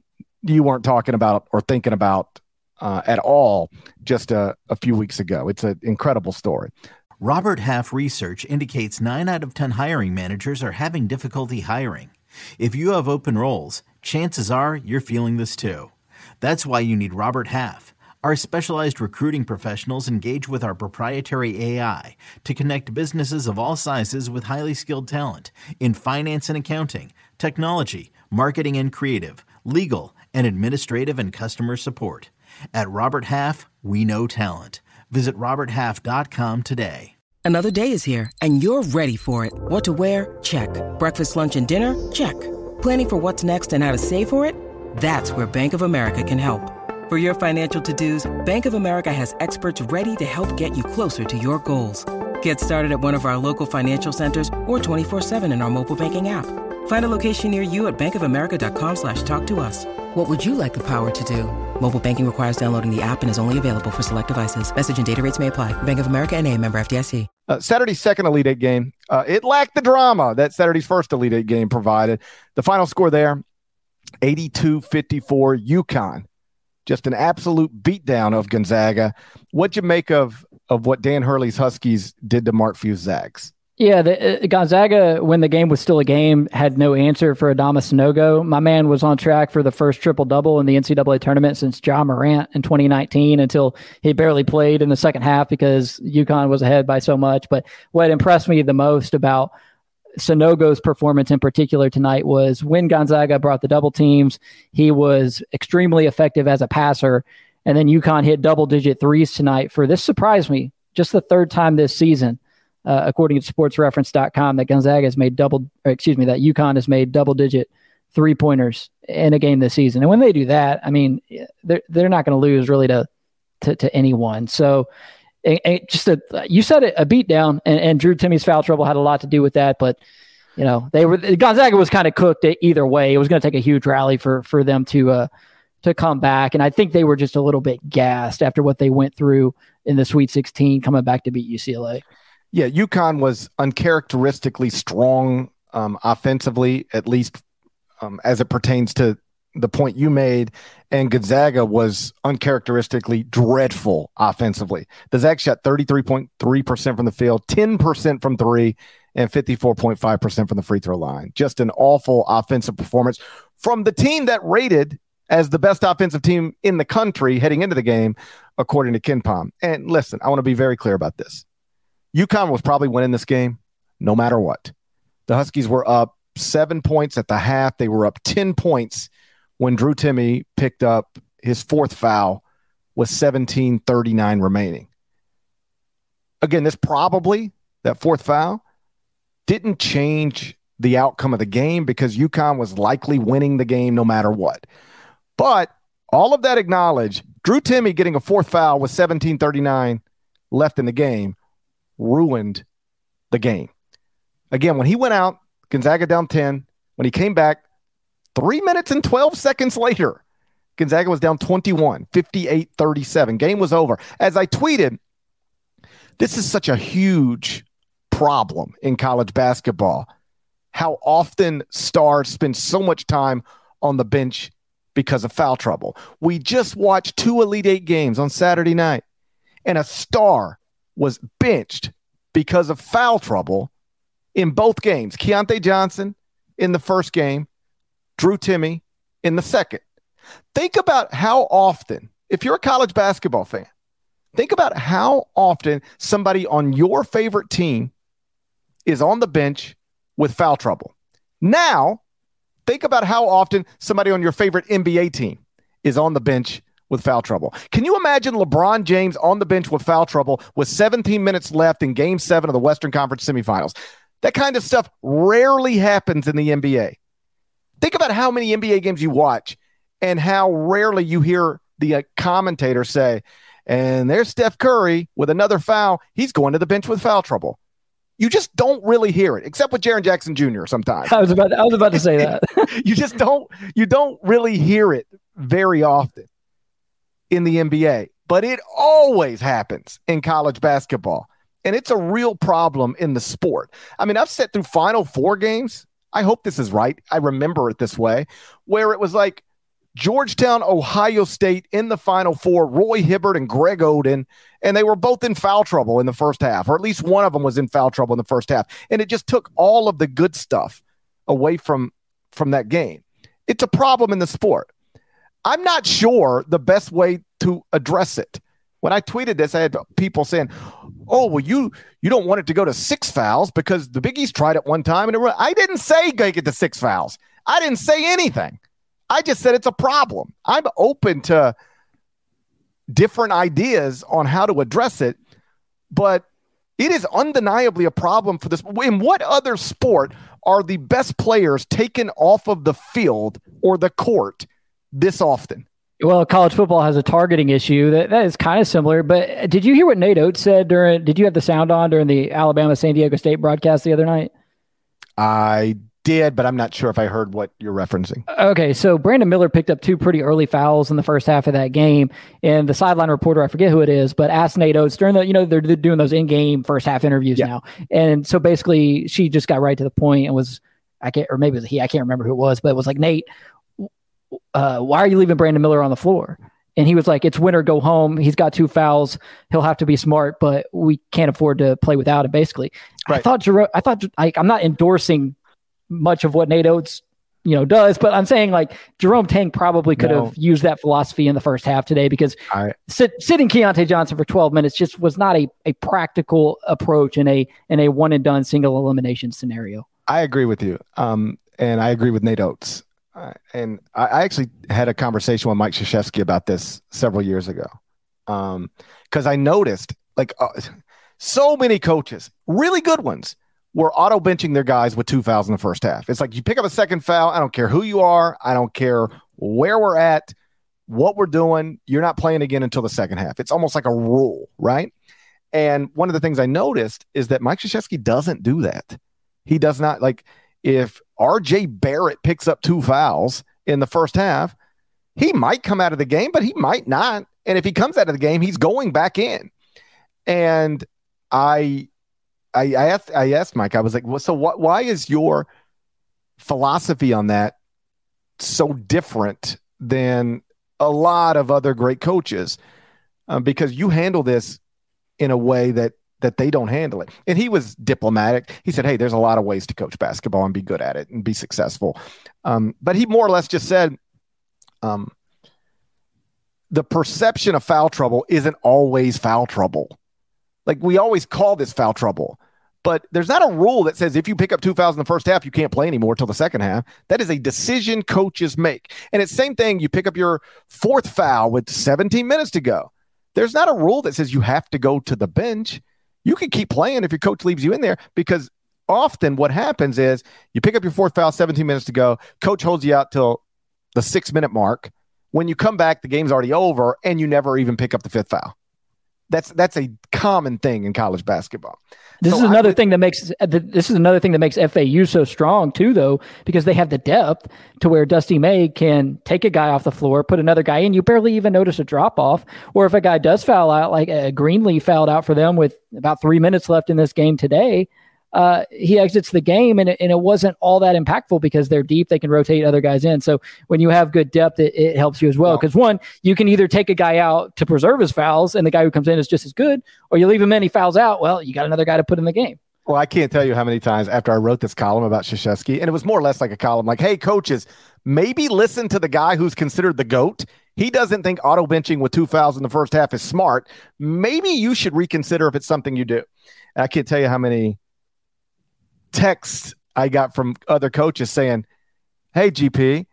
you weren't talking about or thinking about at all just a few weeks ago. It's an incredible story. Robert Half research indicates 9 out of 10 hiring managers are having difficulty hiring. If you have open roles, chances are you're feeling this too. That's why you need Robert Half. Our specialized recruiting professionals engage with our proprietary AI to connect businesses of all sizes with highly skilled talent in finance and accounting, technology, marketing and creative, legal, and administrative and customer support. At Robert Half, we know talent. Visit roberthalf.com today. Another day is here, and you're ready for it. What to wear? Check. Breakfast, lunch, and dinner? Check. Planning for what's next and how to save for it? That's where Bank of America can help. For your financial to-dos, Bank of America has experts ready to help get you closer to your goals. Get started at one of our local financial centers or 24/7 in our mobile banking app. Find a location near you at bankofamerica.com/talktous. What would you like the power to do? Mobile banking requires downloading the app and is only available for select devices. Message and data rates may apply. Bank of America N.A., member FDIC. Saturday's second Elite Eight game. It lacked the drama that Saturday's first Elite Eight game provided. The final score there, 82-54 UConn. Just an absolute beatdown of Gonzaga. What'd you make of what Dan Hurley's Huskies did to Mark Few's Zags? Yeah, Gonzaga, when the game was still a game, had no answer for Adama Sanogo. My man was on track for the first triple-double in the NCAA tournament since Ja Morant in 2019 until he barely played in the second half because UConn was ahead by so much. But what impressed me the most about Sanogo's performance in particular tonight was when Gonzaga brought the double teams, he was extremely effective as a passer. And then UConn hit double-digit threes tonight for, this surprised me, just the third time this season, according to sportsreference.com, that that UConn has made double-digit three-pointers in a game this season. And when they do that, I mean, they're not going to lose really to anyone. So it just you said it, a beatdown, and Drew Timme's foul trouble had a lot to do with that. But you know, Gonzaga was kind of cooked either way. It was going to take a huge rally for them to come back, and I think they were just a little bit gassed after what they went through in the Sweet 16, coming back to beat UCLA. Yeah, UConn was uncharacteristically strong offensively, at least as it pertains to the point you made, and Gonzaga was uncharacteristically dreadful offensively. The Zags shot 33.3% from the field, 10% from three, and 54.5% from the free throw line. Just an awful offensive performance from the team that rated as the best offensive team in the country heading into the game, according to Ken Pom. And listen, I want to be very clear about this. UConn was probably winning this game no matter what. The Huskies were up 7 points at the half. They were up 10 points when Drew Timme picked up his fourth foul with 17:39 remaining. Again, this probably, that fourth foul, didn't change the outcome of the game because UConn was likely winning the game no matter what. But all of that acknowledged, Drew Timme getting a fourth foul with 17:39 left in the game ruined the game. Again, when he went out, Gonzaga down 10. When he came back, 3 minutes and 12 seconds later, Gonzaga was down 21, 58-37. Game was over. As I tweeted, this is such a huge problem in college basketball, how often stars spend so much time on the bench because of foul trouble. We just watched two Elite Eight games on Saturday night, and a star was benched because of foul trouble in both games. Keyontae Johnson in the first game, Drew Timme in the second. Think about how often, if you're a college basketball fan, think about how often somebody on your favorite team is on the bench with foul trouble. Now, think about how often somebody on your favorite NBA team is on the bench with foul trouble. Can you imagine LeBron James on the bench with foul trouble with 17 minutes left in Game 7 of the Western Conference semifinals? That kind of stuff rarely happens in the NBA. Think about how many NBA games you watch and how rarely you hear the commentator say, and there's Steph Curry with another foul. He's going to the bench with foul trouble. You just don't really hear it, except with Jaren Jackson Jr. sometimes. I was about to say that. You just don't really hear it very often in the NBA, but it always happens in college basketball, and it's a real problem in the sport. I mean, I've sat through Final Four games. I hope this is right. I remember it this way, where it was like Georgetown, Ohio State in the Final Four, Roy Hibbert and Greg Oden, and they were both in foul trouble in the first half, or at least one of them was in foul trouble in the first half, and it just took all of the good stuff away from that game. It's a problem in the sport. I'm not sure the best way to address it. When I tweeted this, I had people saying, oh, well, you don't want it to go to six fouls because the Big East tried it one time. And I didn't say take it to six fouls. I didn't say anything. I just said it's a problem. I'm open to different ideas on how to address it, but it is undeniably a problem for this. In what other sport are the best players taken off of the field or the court this often? Well, college football has a targeting issue that is kind of similar, but did you hear what Nate Oates said did you have the sound on during the Alabama San Diego State broadcast the other night? I did, but I'm not sure if I heard what you're referencing. Okay, so Brandon Miller picked up two pretty early fouls in the first half of that game, and the sideline reporter, I forget who it is, but asked Nate Oates during the, you know, they're doing those in-game first half interviews now, and so basically she just got right to the point and was, I can't remember who it was, but it was like, Nate, why are you leaving Brandon Miller on the floor? And he was like, it's win or go home. He's got two fouls. He'll have to be smart, but we can't afford to play without him, basically. Right. I'm not endorsing much of what Nate Oates, does, but I'm saying, like, Jerome Tang probably could have used that philosophy in the first half today, because sitting Keyontae Johnson for 12 minutes just was not a practical approach in a one and done single elimination scenario. I agree with you. And I agree with Nate Oates. And I actually had a conversation with Mike Krzyzewski about this several years ago, because I noticed, like, so many coaches, really good ones, were auto benching their guys with two fouls in the first half. It's like, you pick up a second foul, I don't care who you are, I don't care where we're at, what we're doing, you're not playing again until the second half. It's almost like a rule, right? And one of the things I noticed is that Mike Krzyzewski doesn't do that. He does not, like, if RJ Barrett picks up two fouls in the first half, he might come out of the game, but he might not. And if he comes out of the game, he's going back in. And I asked Mike, I was like, well, so what? Why is your philosophy on that so different than a lot of other great coaches? Because you handle this in a way that they don't handle it. And he was diplomatic. He said, hey, there's a lot of ways to coach basketball and be good at it and be successful. But he more or less just said, the perception of foul trouble isn't always foul trouble. Like, we always call this foul trouble, but there's not a rule that says if you pick up two fouls in the first half, you can't play anymore till the second half. That is a decision coaches make. And it's same thing. You pick up your fourth foul with 17 minutes to go. There's not a rule that says you have to go to the bench. You can keep playing if your coach leaves you in there, because often what happens is you pick up your fourth foul, 17 minutes to go. Coach holds you out till the 6-minute mark. When you come back, the game's already over and you never even pick up the fifth foul. That's a common thing in college basketball. This is another thing that makes FAU so strong too, though, because they have the depth to where Dusty May can take a guy off the floor, put another guy in. You barely even notice a drop off. Or if a guy does foul out, like Greenlee fouled out for them with about 3 minutes left in this game today, he exits the game, and it wasn't all that impactful because they're deep. They can rotate other guys in. So when you have good depth, it helps you as well. Because one, you can either take a guy out to preserve his fouls, and the guy who comes in is just as good, or you leave him in, he fouls out. Well, you got another guy to put in the game. Well, I can't tell you how many times after I wrote this column about Krzyzewski, and it was more or less like a column like, hey, coaches, maybe listen to the guy who's considered the GOAT. He doesn't think auto benching with two fouls in the first half is smart. Maybe you should reconsider if it's something you do. And I can't tell you how many texts I got from other coaches saying, hey, GP,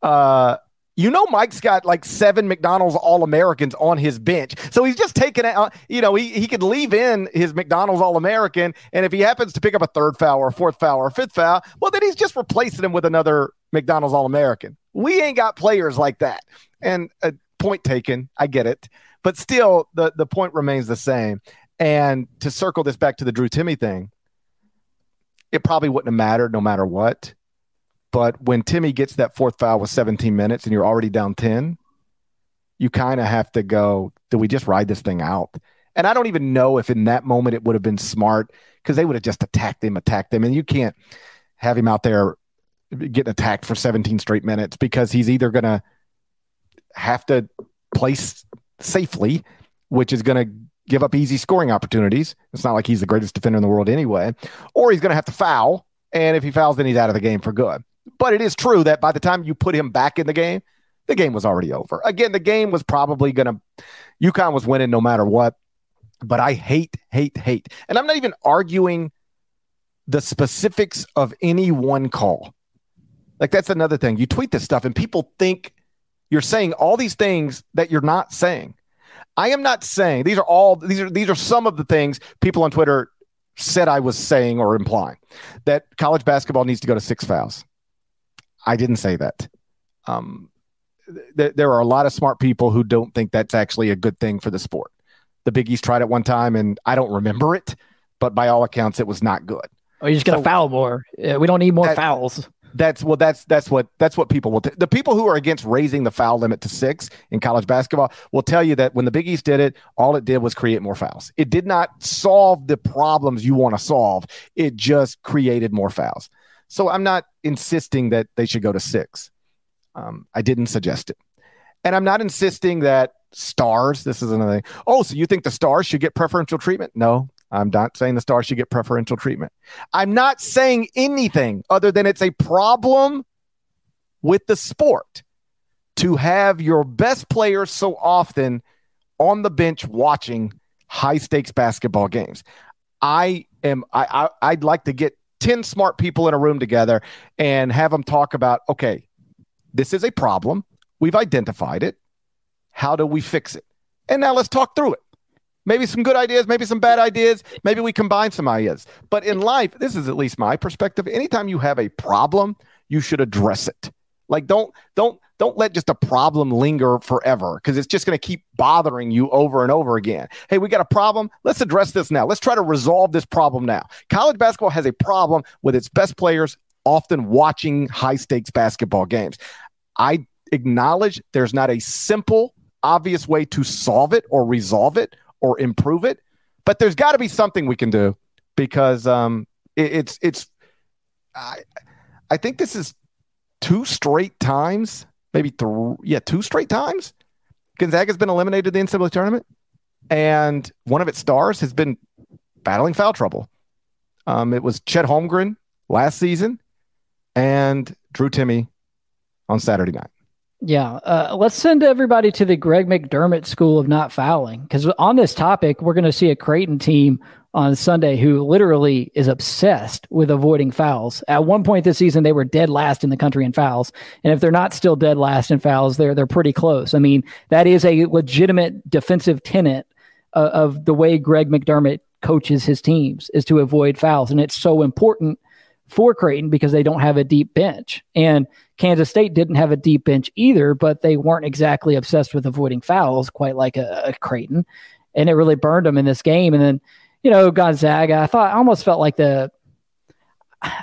Mike's got like 7 McDonald's All-Americans on his bench. So he's just taking out, he could leave in his McDonald's All-American. And if he happens to pick up a third foul or a fourth foul or a fifth foul, well, then he's just replacing him with another McDonald's All-American. We ain't got players like that. And a point taken, I get it. But still, the point remains the same. And to circle this back to the Drew Timme thing, it probably wouldn't have mattered no matter what. But when Timme gets that fourth foul with 17 minutes and you're already down 10, you kind of have to go, do we just ride this thing out? And I don't even know if in that moment it would have been smart, because they would have just attacked him. And you can't have him out there getting attacked for 17 straight minutes, because he's either going to have to play safely, which is going to give up easy scoring opportunities. It's not like he's the greatest defender in the world anyway. Or he's going to have to foul. And if he fouls, then he's out of the game for good. But it is true that by the time you put him back in the game was already over. Again, the game was probably UConn was winning no matter what. But I hate. And I'm not even arguing the specifics of any one call. Like, that's another thing. You tweet this stuff and people think you're saying all these things that you're not saying. I am not saying these are some of the things people on Twitter said I was saying or implying, that college basketball needs to go to 6 fouls. I didn't say that. There are a lot of smart people who don't think that's actually a good thing for the sport. The Big East tried it one time, and I don't remember it, but by all accounts, it was not good. Or you're just going to foul more. We don't need more fouls. That's what people will. The people who are against raising the foul limit to 6 in college basketball will tell you that when the Big East did it, all it did was create more fouls. It did not solve the problems you want to solve. It just created more fouls. So I'm not insisting that they should go to 6. I didn't suggest it. And I'm not insisting that stars, this is another thing. Oh, so you think the stars should get preferential treatment? No. I'm not saying the stars should get preferential treatment. I'm not saying anything other than it's a problem with the sport to have your best players so often on the bench watching high-stakes basketball games. I'd like to get 10 smart people in a room together and have them talk about, okay, this is a problem. We've identified it. How do we fix it? And now let's talk through it. Maybe some good ideas, maybe some bad ideas. Maybe we combine some ideas. But in life, this is at least my perspective. Anytime you have a problem, you should address it. Like don't let just a problem linger forever because it's just going to keep bothering you over and over again. Hey, we got a problem. Let's address this now. Let's try to resolve this problem now. College basketball has a problem with its best players often watching high-stakes basketball games. I acknowledge there's not a simple, obvious way to solve it or resolve it or improve it, but there's got to be something we can do because I think this is 2 straight times, maybe 2 straight times. Gonzaga has been eliminated in the NCAA tournament, and one of its stars has been battling foul trouble. It was Chet Holmgren last season and Drew Timme on Saturday night. Yeah. Let's send everybody to the Greg McDermott School of Not Fouling, because on this topic, we're going to see a Creighton team on Sunday who literally is obsessed with avoiding fouls. At one point this season, they were dead last in the country in fouls. And if they're not still dead last in fouls, they're pretty close. I mean, that is a legitimate defensive tenet of the way Greg McDermott coaches his teams, is to avoid fouls. And it's so important for Creighton because they don't have a deep bench. And Kansas State didn't have a deep bench either, but they weren't exactly obsessed with avoiding fouls quite like a Creighton. And it really burned them in this game. And then, you know, Gonzaga, I almost felt like I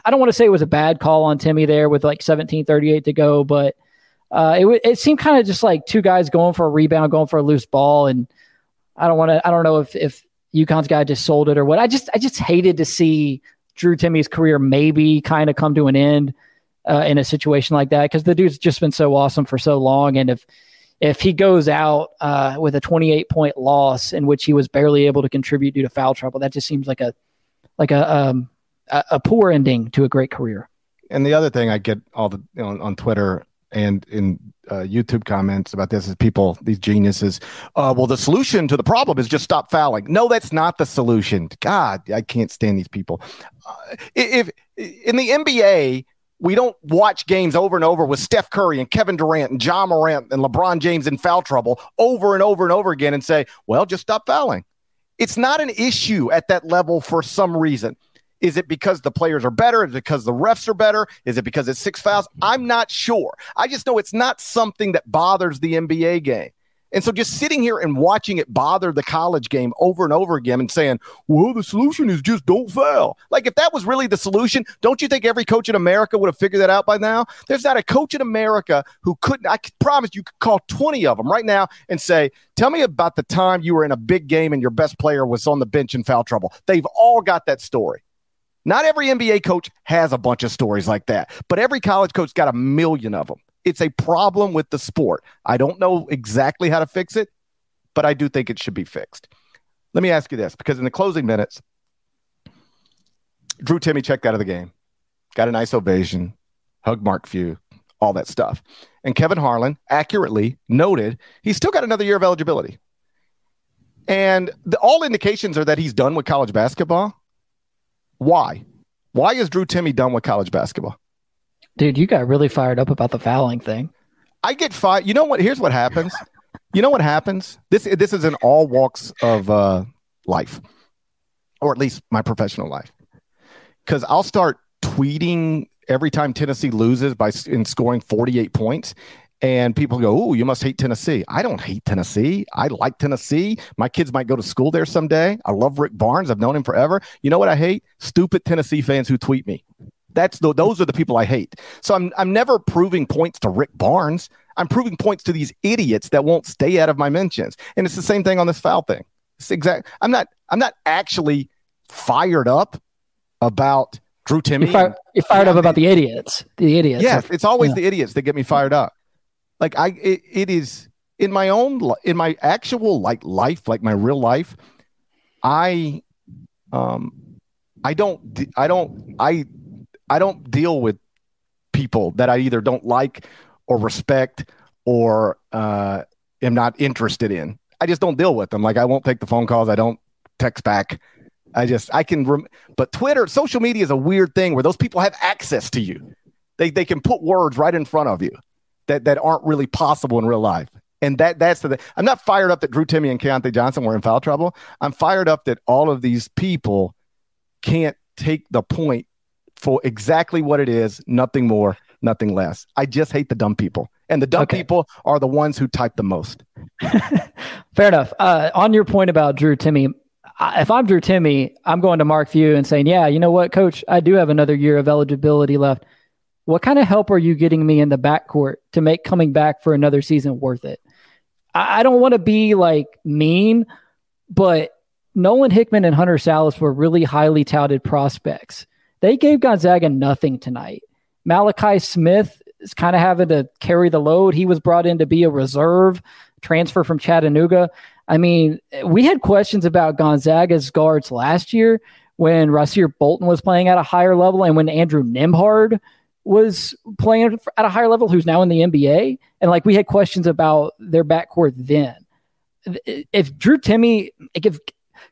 don't want to say it was a bad call on Timme there with like 17:38 to go, but it seemed kind of just like 2 guys going for a rebound, going for a loose ball. And I don't know if UConn's guy just sold it or what. I just hated to see Drew Timme's career maybe kind of come to an end in a situation like that, because the dude's just been so awesome for so long. And if he goes out with a 28-point loss in which he was barely able to contribute due to foul trouble, that just seems like a poor ending to a great career. And the other thing I get on Twitter and in YouTube comments about this is people, these geniuses, well, the solution to the problem is just stop fouling. No, that's not the solution. God, I can't stand these people. If in the NBA, we don't watch games over and over with Steph Curry and Kevin Durant and Ja Morant and LeBron James in foul trouble over and over and over again and say, well, just stop fouling. It's not an issue at that level for some reason. Is it because the players are better? Is it because the refs are better? Is it because it's 6 fouls? I'm not sure. I just know it's not something that bothers the NBA game. And so just sitting here and watching it bother the college game over and over again and saying, well, the solution is just don't foul. Like, if that was really the solution, don't you think every coach in America would have figured that out by now? There's not a coach in America who couldn't. I promise you could call 20 of them right now and say, tell me about the time you were in a big game and your best player was on the bench in foul trouble. They've all got that story. Not every NBA coach has a bunch of stories like that, but every college coach got a million of them. It's a problem with the sport. I don't know exactly how to fix it, but I do think it should be fixed. Let me ask you this, because in the closing minutes, Drew Timme checked out of the game, got a nice ovation, hugged Mark Few, all that stuff. And Kevin Harlan accurately noted he's still got another year of eligibility. And all indications are that he's done with college basketball. Why? Why is Drew Timme done with college basketball? Dude, you got really fired up about the fouling thing. I get fired. You know what? Here's what happens. You know what happens? This is in all walks of life, or at least my professional life, because I'll start tweeting every time Tennessee loses by scoring 48 points. And people go, oh, you must hate Tennessee. I don't hate Tennessee. I like Tennessee. My kids might go to school there someday. I love Rick Barnes. I've known him forever. You know what I hate? Stupid Tennessee fans who tweet me. Those are the people I hate. So I'm never proving points to Rick Barnes. I'm proving points to these idiots that won't stay out of my mentions. And it's the same thing on this foul thing. It's exact. I'm not actually fired up about Drew Timme. You're fired up about the idiots. The idiots. Yes, it's always the idiots that get me fired up. Like it is in my own, in my actual life, like my real life. I don't deal with people that I either don't like or respect or am not interested in. I just don't deal with them. Like I won't take the phone calls. I don't text back. But Twitter, social media is a weird thing where those people have access to you. They can put words right in front of you that aren't really possible in real life. And that's the thing. I'm not fired up that Drew Timme and Keyontae Johnson were in foul trouble. I'm fired up that all of these people can't take the point for exactly what it is, nothing more, nothing less. I just hate the dumb people. And the dumb people are the ones who type the most. Fair enough. On your point about Drew Timme, if I'm Drew Timme, I'm going to Mark Few and saying, yeah, you know what, coach, I do have another year of eligibility left. What kind of help are you getting me in the backcourt to make coming back for another season worth it? I don't want to be like mean, but Nolan Hickman and Hunter Salas were really highly touted prospects. They gave Gonzaga nothing tonight. Malachi Smith is kind of having to carry the load. He was brought in to be a reserve transfer from Chattanooga. I mean, we had questions about Gonzaga's guards last year when Rasir Bolton was playing at a higher level and when Andrew Nembhard was playing at a higher level, who's now in the NBA. And like, we had questions about their backcourt then. If Drew Timme,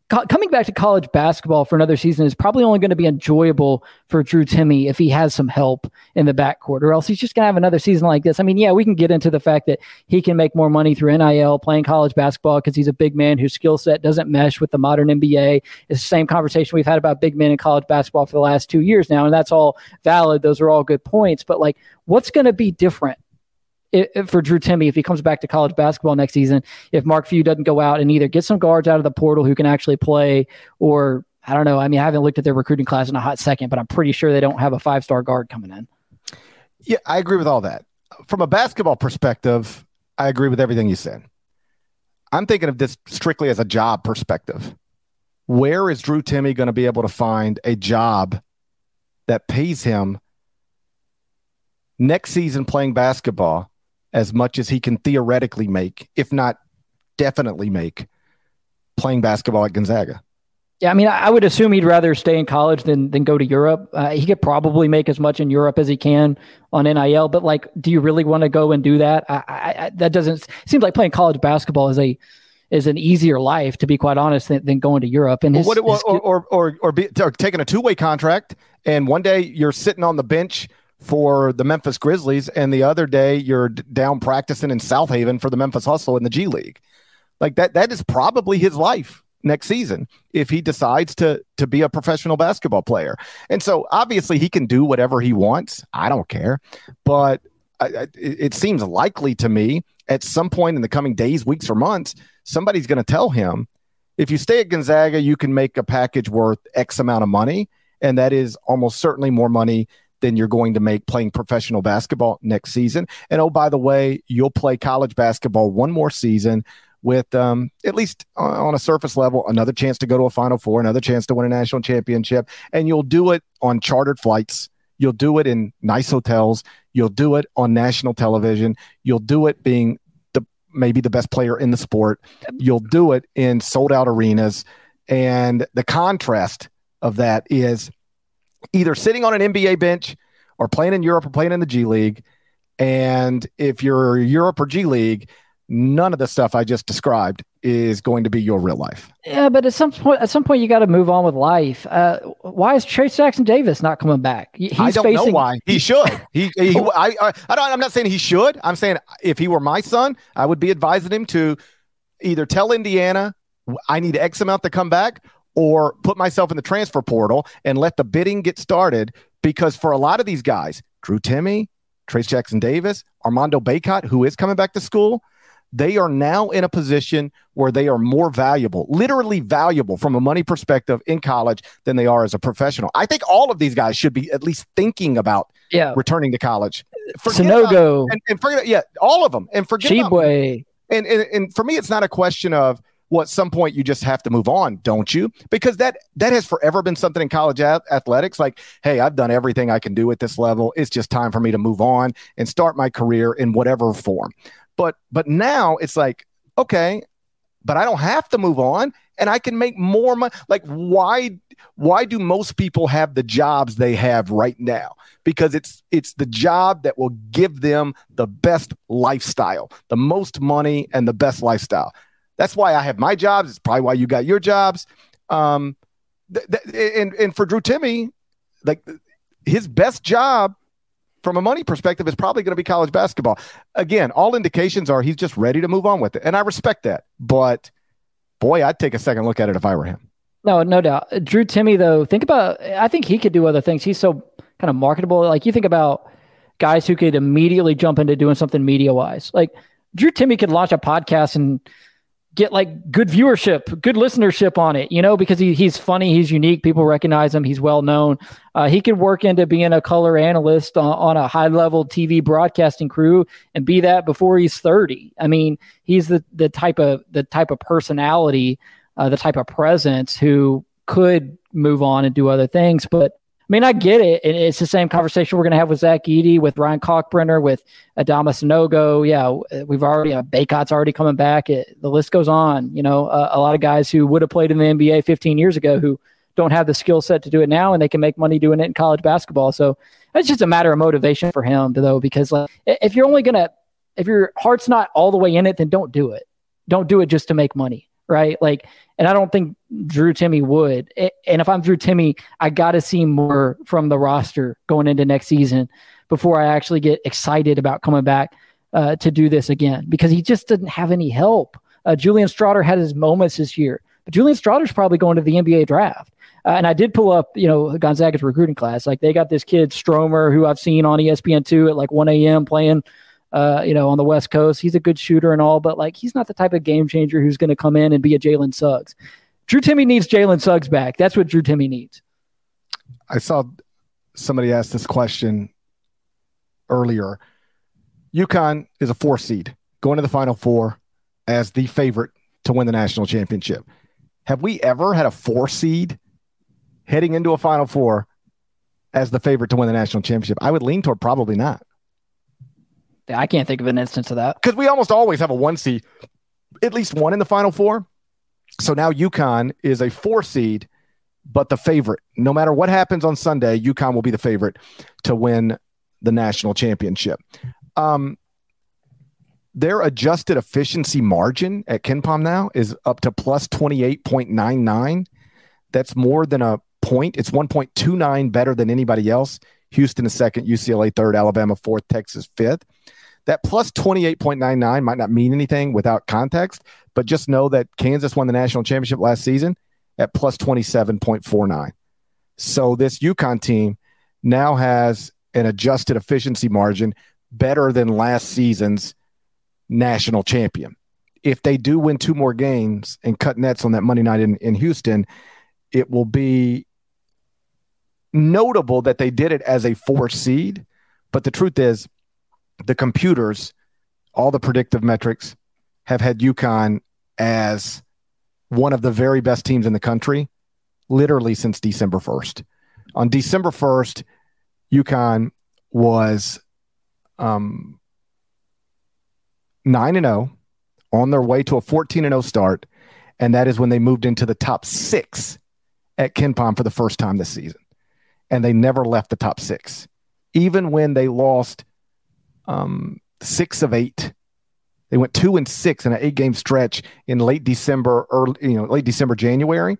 coming back to college basketball for another season is probably only going to be enjoyable for Drew Timme if he has some help in the backcourt, or else he's just going to have another season like this. I mean, yeah, we can get into the fact that he can make more money through NIL playing college basketball because he's a big man whose skill set doesn't mesh with the modern NBA. It's the same conversation we've had about big men in college basketball for the last 2 years now, and that's all valid. Those are all good points. But like, what's going to be different for Drew Timme if he comes back to college basketball next season, if Mark Few doesn't go out and either get some guards out of the portal who can actually play, or I don't know. I mean, I haven't looked at their recruiting class in a hot second, but I'm pretty sure they don't have a five-star guard coming in. Yeah, I agree with all that. From a basketball perspective, I agree with everything you said. I'm thinking of this strictly as a job perspective. Where is Drew Timme going to be able to find a job that pays him next season playing basketball as much as he can theoretically make, if not definitely make, playing basketball at Gonzaga? Yeah, I mean, I would assume he'd rather stay in college than go to Europe. He could probably make as much in Europe as he can on NIL, but like, do you really want to go and do that? That doesn't seem like playing college basketball is an easier life, to be quite honest, than going to Europe. And or taking a two-way contract, and one day you're sitting on the bench for the Memphis Grizzlies, and the other day you're down practicing in South Haven for the Memphis Hustle in the G League. Like that is probably his life next season if he decides to be a professional basketball player. And so obviously he can do whatever he wants. I don't care, but it seems likely to me at some point in the coming days, weeks, or months, somebody's going to tell him, if you stay at Gonzaga, you can make a package worth X amount of money. And that is almost certainly more money than you're going to make playing professional basketball next season. And oh, by the way, you'll play college basketball one more season with at least on a surface level, another chance to go to a Final Four, another chance to win a national championship. And you'll do it on chartered flights. You'll do it in nice hotels. You'll do it on national television. You'll do it being maybe the best player in the sport. You'll do it in sold out arenas. And the contrast of that is either sitting on an NBA bench or playing in Europe or playing in the G League. And if you're Europe or G League, none of the stuff I just described is going to be your real life. Yeah, but at some point you got to move on with life. Why is Trayce Jackson Davis not coming back? I don't know why. He should. I'm not saying he should. I'm saying if he were my son, I would be advising him to either tell Indiana, I need X amount to come back, or put myself in the transfer portal and let the bidding get started, because for a lot of these guys, Drew Timme, Trace Jackson Davis, Armando Bacot, who is coming back to school, they are now in a position where they are more valuable, literally valuable from a money perspective in college than they are as a professional. I think all of these guys should be at least thinking about returning to college. Sanogo. And forget, all of them. And forget Chibwe. And for me, it's not a question of, well, at some point you just have to move on, don't you? Because that has forever been something in college athletics. Like, hey, I've done everything I can do at this level. It's just time for me to move on and start my career in whatever form. But now it's like, okay, but I don't have to move on and I can make more money. Like, why do most people have the jobs they have right now? Because it's the job that will give them the best lifestyle, the most money and the best lifestyle. That's why I have my jobs. It's probably why you got your jobs. And for Drew Timme, like his best job from a money perspective is probably going to be college basketball. Again, all indications are he's just ready to move on with it. And I respect that. But, boy, I'd take a second look at it if I were him. No doubt. Drew Timme, though, I think he could do other things. He's so kind of marketable. Like, you think about guys who could immediately jump into doing something media-wise. Like, Drew Timme could launch a podcast and get like good viewership, good listenership on it, because he's funny, he's unique, people recognize him, he's well known. He could work into being a color analyst on a high level TV broadcasting crew and be that before he's 30. I mean, he's the type of personality, the type of presence who could move on and do other things. But I mean, I get it. And it's the same conversation we're going to have with Zach Edey, with Ryan Kalkbrenner, with Adama Sanogo. Yeah, we've already, Baycott's already coming back. The list goes on. A lot of guys who would have played in the NBA 15 years ago who don't have the skill set to do it now, and they can make money doing it in college basketball. So it's just a matter of motivation for him, though, because like, if your heart's not all the way in it, then don't do it. Don't do it just to make money. Right? Like, and I don't think Drew Timme would. And if I'm Drew Timme, I got to see more from the roster going into next season before I actually get excited about coming back to do this again, because he just didn't have any help. Julian Strawther had his moments this year, but Julian Strawther's probably going to the NBA draft. And I did pull up, Gonzaga's recruiting class. Like, they got this kid Stromer, who I've seen on ESPN2 at like 1 a.m. playing on the West Coast. He's a good shooter and all, but like, he's not the type of game changer who's going to come in and be a Jalen Suggs. Drew Timme needs Jalen Suggs back. That's what Drew Timme needs. I saw somebody ask this question earlier. UConn is a 4 seed going to the Final Four as the favorite to win the national championship. Have we ever had a 4 seed heading into a Final Four as the favorite to win the national championship? I would lean toward probably not. I can't think of an instance of that. Because we almost always have a 1 seed, at least one in the Final Four. So now UConn is a 4 seed, but the favorite. No matter what happens on Sunday, UConn will be the favorite to win the national championship. Their adjusted efficiency margin at Ken Pom now is up to plus 28.99. That's more than a point. It's 1.29 better than anybody else. Houston is second, UCLA third, Alabama fourth, Texas fifth. That plus 28.99 might not mean anything without context, but just know that Kansas won the national championship last season at plus 27.49. So this UConn team now has an adjusted efficiency margin better than last season's national champion. If they do win 2 more games and cut nets on that Monday night in Houston, it will be notable that they did it as a 4 seed, but the truth is the computers, all the predictive metrics, have had UConn as one of the very best teams in the country literally since December 1st. On December 1st, UConn was 9-0 on their way to a 14-0 start, and that is when they moved into the top 6 at Ken Pom for the first time this season. And they never left the top 6, even when they lost 6 of 8. They went 2-6 in an 8-game stretch in late December, January.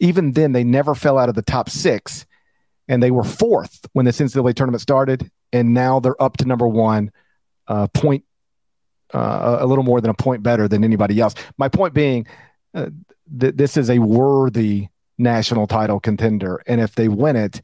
Even then, they never fell out of the top 6, and they were 4th when this NCAA tournament started. And now they're up to number 1, a little more than a point better than anybody else. My point being, this is a worthy national title contender. And if they win it,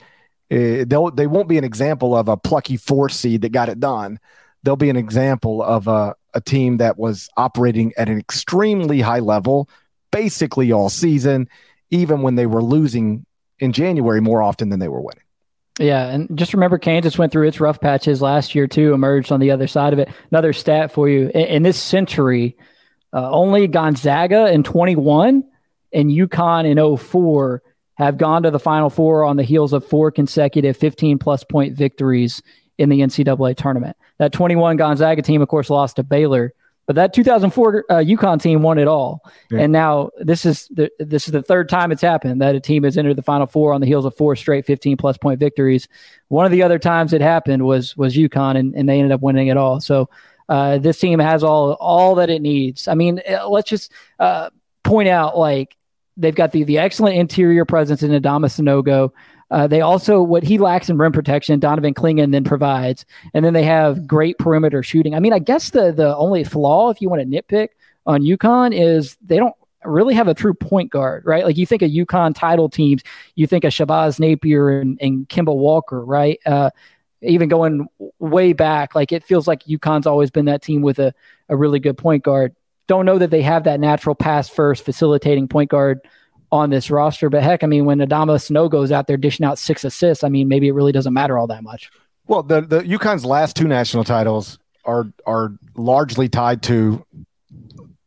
They won't be an example of a plucky 4 seed that got it done. They'll be an example of a team that was operating at an extremely high level, basically all season, even when they were losing in January more often than they were winning. Yeah, and just remember, Kansas went through its rough patches last year too, emerged on the other side of it. Another stat for you. In this century, only Gonzaga in 21 and UConn in 04 have gone to the Final Four on the heels of 4 consecutive 15-plus point victories in the NCAA tournament. That 21 Gonzaga team, of course, lost to Baylor, but that 2004 UConn team won it all. Yeah. And now this is the third time it's happened that a team has entered the Final Four on the heels of 4 straight 15-plus point victories. One of the other times it happened was UConn, and they ended up winning it all. So this team has all that it needs. I mean, let's just point out, like, they've got the excellent interior presence in Adama Sanogo. They also, what he lacks in rim protection, Donovan Clingan then provides. And then they have great perimeter shooting. I mean, I guess the only flaw, if you want to nitpick, on UConn is they don't really have a true point guard, right? Like, you think of UConn title teams, you think of Shabazz Napier and Kemba Walker, right? Even going way back, like, it feels like UConn's always been that team with a really good point guard. Don't know that they have that natural pass-first facilitating point guard on this roster. But heck, I mean, when Adama Sanogo's out there dishing out 6 assists, I mean, maybe it really doesn't matter all that much. Well, the UConn's last 2 national titles are largely tied to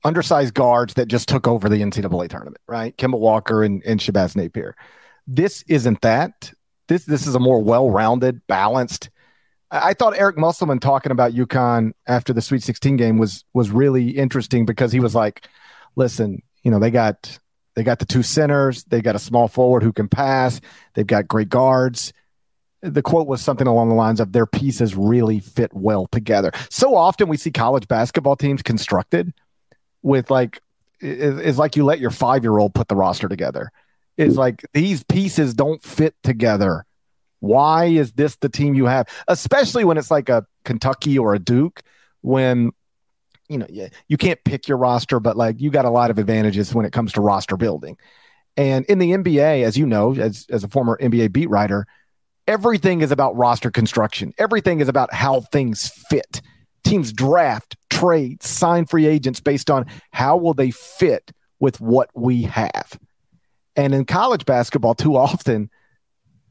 undersized guards that just took over the NCAA tournament, right? Kemba Walker and Shabazz Napier. This isn't that. This is a more well-rounded, balanced. I thought Eric Musselman talking about UConn after the Sweet 16 game was really interesting, because he was like, listen, you know, they got the 2 centers, they got a small forward who can pass, they've got great guards. The quote was something along the lines of, their pieces really fit well together. So often we see college basketball teams constructed with, like, it's like you let your 5-year-old put the roster together. It's like, these pieces don't fit together. Why is this the team you have? Especially when it's like a Kentucky or a Duke, when, you know, you can't pick your roster, but, like, you got a lot of advantages when it comes to roster building. And in the NBA, as you know, as a former NBA beat writer, everything is about roster construction. Everything is about how things fit. Teams draft, trade, sign free agents based on how will they fit with what we have. And in college basketball, too often,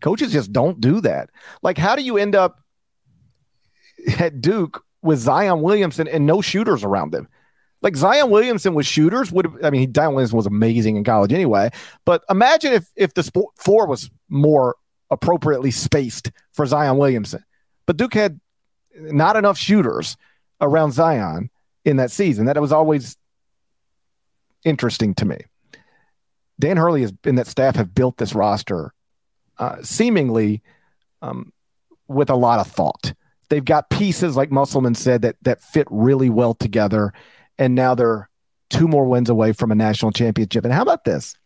coaches just don't do that. Like, how do you end up at Duke with Zion Williamson and no shooters around him? Like, Zion Williamson with shooters Zion Williamson was amazing in college anyway, but imagine if the sport 4 was more appropriately spaced for Zion Williamson. But Duke had not enough shooters around Zion in that season. That was always interesting to me. Dan Hurley and that staff have built this roster seemingly with a lot of thought. They've got pieces, like Musselman said, that fit really well together, and now they're 2 more wins away from a national championship. And how about this?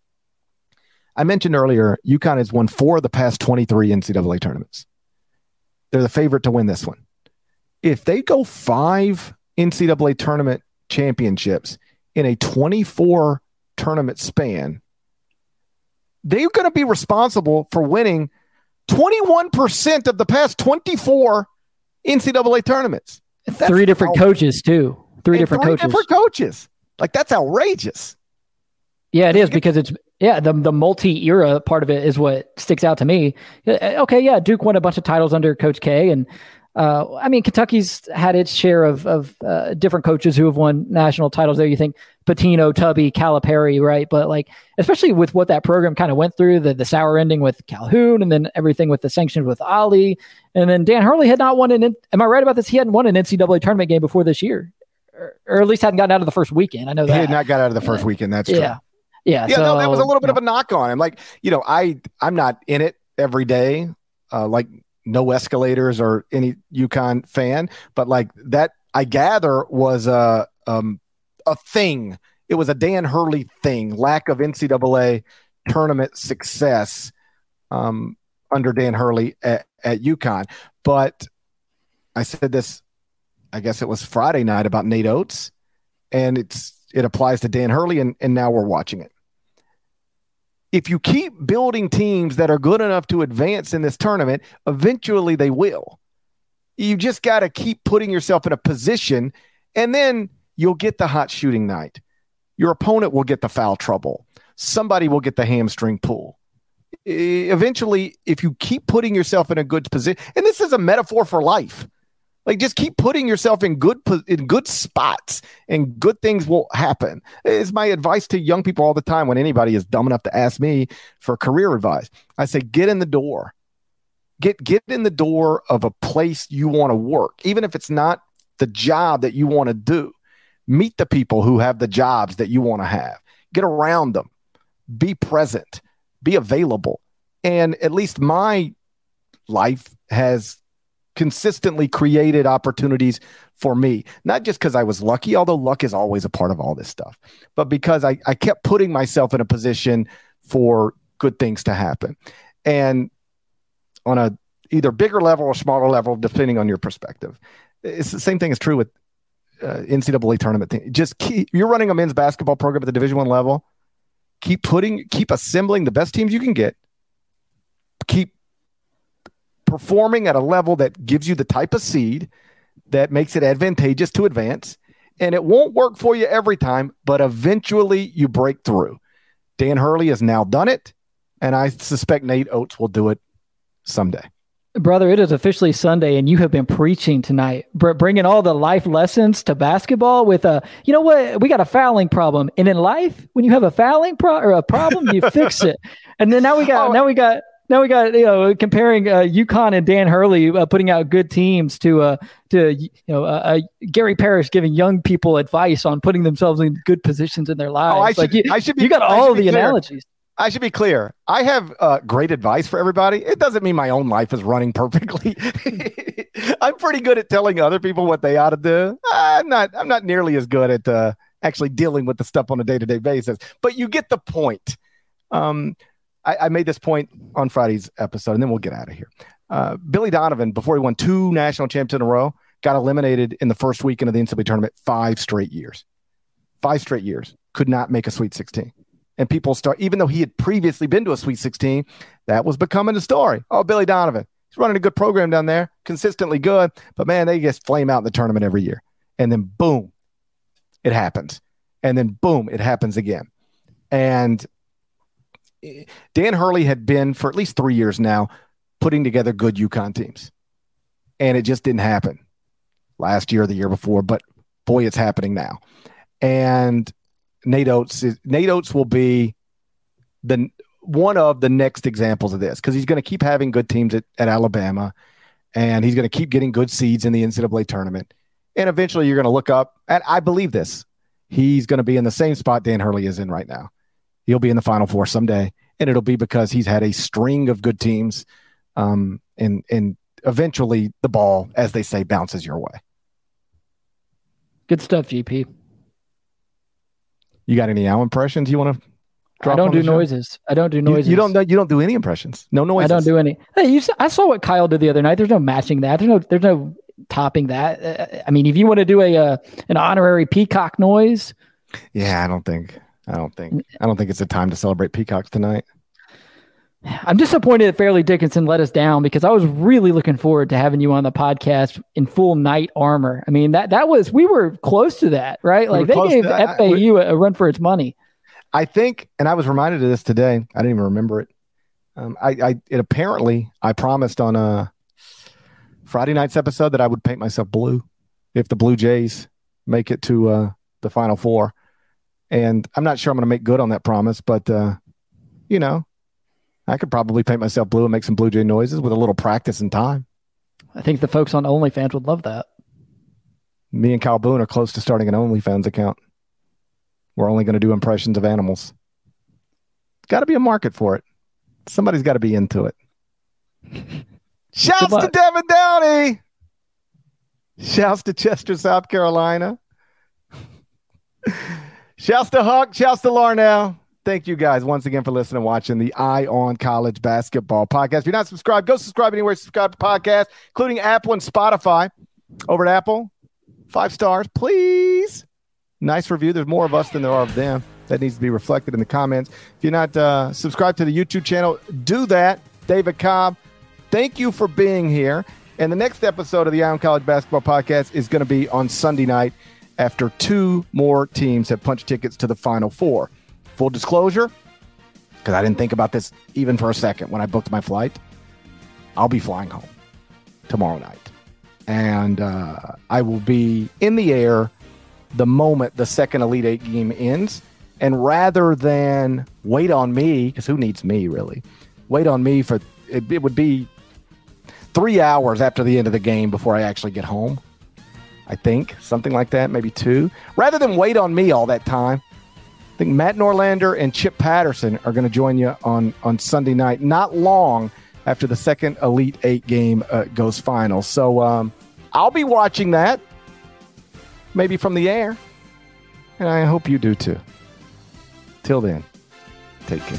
I mentioned earlier, UConn has won 4 of the past 23 NCAA tournaments. They're the favorite to win this one. If they go 5 NCAA tournament championships in a 24 tournament span, they're going to be responsible for winning 21% of the past 24 NCAA tournaments. That's 3 different coaches, too. 3 different coaches. Like, that's outrageous. Yeah, it is, because it's the multi-era part of it is what sticks out to me. Okay, yeah, Duke won a bunch of titles under Coach K, and I mean, Kentucky's had its share of different coaches who have won national titles there. You think Pitino, Tubby, Calipari, right? But, like, especially with what that program kind of went through, the sour ending with Calhoun, and then everything with the sanctions with Ali. And then Dan Hurley had not won am I right about this? He hadn't won an NCAA tournament game before this year, or at least hadn't gotten out of the first weekend. I know that. He had not got out of the first weekend. That's true. Yeah. Yeah. So, no, that was a little bit of a knock on him. Like, you know, I'm not in it every day. Like, no escalators or any UConn fan, but, like, that, I gather, was a thing. It was a Dan Hurley thing, lack of NCAA tournament success under Dan Hurley at UConn. But I said this, I guess it was Friday night, about Nate Oates, and it applies to Dan Hurley, and now we're watching it. if you keep building teams that are good enough to advance in this tournament, eventually they will. You just got to keep putting yourself in a position, and then you'll get the hot shooting night. Your opponent will get the foul trouble. Somebody will get the hamstring pull. Eventually, if you keep putting yourself in a good position, and this is a metaphor for life, like just keep putting yourself in good spots and good things will happen. It's my advice to young people all the time when anybody is dumb enough to ask me for career advice. I say, get in the door. Get in the door of a place you want to work, even if it's not the job that you want to do. Meet the people who have the jobs that you want to have. Get around them. Be present. Be available. And at least my life has consistently created opportunities for me, not just because I was lucky, although luck is always a part of all this stuff, but because I kept putting myself in a position for good things to happen. And on a either bigger level or smaller level, depending on your perspective, it's the same thing is true with NCAA tournament thing. You're running a men's basketball program at the Division I level. Keep assembling the best teams you can get. Keep performing at a level that gives you the type of seed that makes it advantageous to advance. And it won't work for you every time, but eventually you break through. Dan Hurley has now done it, and I suspect Nate Oates will do it someday. Brother, it is officially Sunday, and you have been preaching tonight, bringing all the life lessons to basketball with you know what? We got a fouling problem. And in life, when you have a fouling problem, you fix it. And then now we got comparing UConn and Dan Hurley putting out good teams to Gary Parrish giving young people advice on putting themselves in good positions in their lives. I should be clear. I should be clear. I have great advice for everybody. It doesn't mean my own life is running perfectly. I'm pretty good at telling other people what they ought to do. I'm not nearly as good at actually dealing with the stuff on a day-to-day basis. But you get the point. I made this point on Friday's episode, and then we'll get out of here. Billy Donovan, before he won 2 national championships in a row, got eliminated in the first weekend of the NCAA tournament 5 straight years. 5 straight years. Could not make a Sweet 16. And people start, even though he had previously been to a Sweet 16, that was becoming a story. Oh, Billy Donovan. He's running a good program down there, consistently good. But, man, they just flame out in the tournament every year. And then, boom, it happens. And then, boom, it happens again. And Dan Hurley had been, for at least 3 years now, putting together good UConn teams. And it just didn't happen last year or the year before, but boy, it's happening now. And Nate Oates will be one of the next examples of this, because he's going to keep having good teams at Alabama, and he's going to keep getting good seeds in the NCAA tournament. And eventually you're going to look up, and I believe this, he's going to be in the same spot Dan Hurley is in right now. He'll be in the Final Four someday, and it'll be because he's had a string of good teams, and eventually the ball, as they say, bounces your way. Good stuff, GP. You got any Al impressions you want to drop? I don't do noises. You don't do any impressions. No noises. I don't do any. Hey, I saw what Kyle did the other night. There's no matching that. There's no topping that. I mean, if you want to do an honorary peacock noise, yeah, I don't think it's a time to celebrate peacocks tonight. I'm disappointed that Fairleigh Dickinson let us down, because I was really looking forward to having you on the podcast in full knight armor. I mean, we were close to that, right? Like, they gave FAU a run for its money. I think, and I was reminded of this today. I didn't even remember it. I promised on a Friday night's episode that I would paint myself blue if the Blue Jays make it to the Final Four. And I'm not sure I'm going to make good on that promise, but, I could probably paint myself blue and make some Blue Jay noises with a little practice and time. I think the folks on OnlyFans would love that. Me and Kyle Boone are close to starting an OnlyFans account. We're only going to do impressions of animals. Got to be a market for it. Somebody's got to be into it. Shouts to Devin Downey. Shouts to Chester, South Carolina. Shouts to Huck. Shouts to Larnell. Thank you guys once again for listening and watching the Eye on College Basketball Podcast. If you're not subscribed, go subscribe anywhere you subscribe to podcasts, including Apple and Spotify. Over at Apple, 5 stars, please. Nice review. There's more of us than there are of them. That needs to be reflected in the comments. If you're not subscribed to the YouTube channel, do that. David Cobb, thank you for being here. And the next episode of the Eye on College Basketball Podcast is going to be on Sunday night after two more teams have punched tickets to the Final Four. Full disclosure, because I didn't think about this even for a second when I booked my flight, I'll be flying home tomorrow night. And I will be in the air the moment the second Elite Eight game ends. And rather than wait on me, because who needs me, really? Wait on me for it would be 3 hours after the end of the game before I actually get home, I think. Something like that, maybe two. Rather than wait on me all that time, I think Matt Norlander and Chip Patterson are going to join you on Sunday night, not long after the second Elite Eight game goes final. So I'll be watching that, maybe from the air, and I hope you do too. Till then, take care.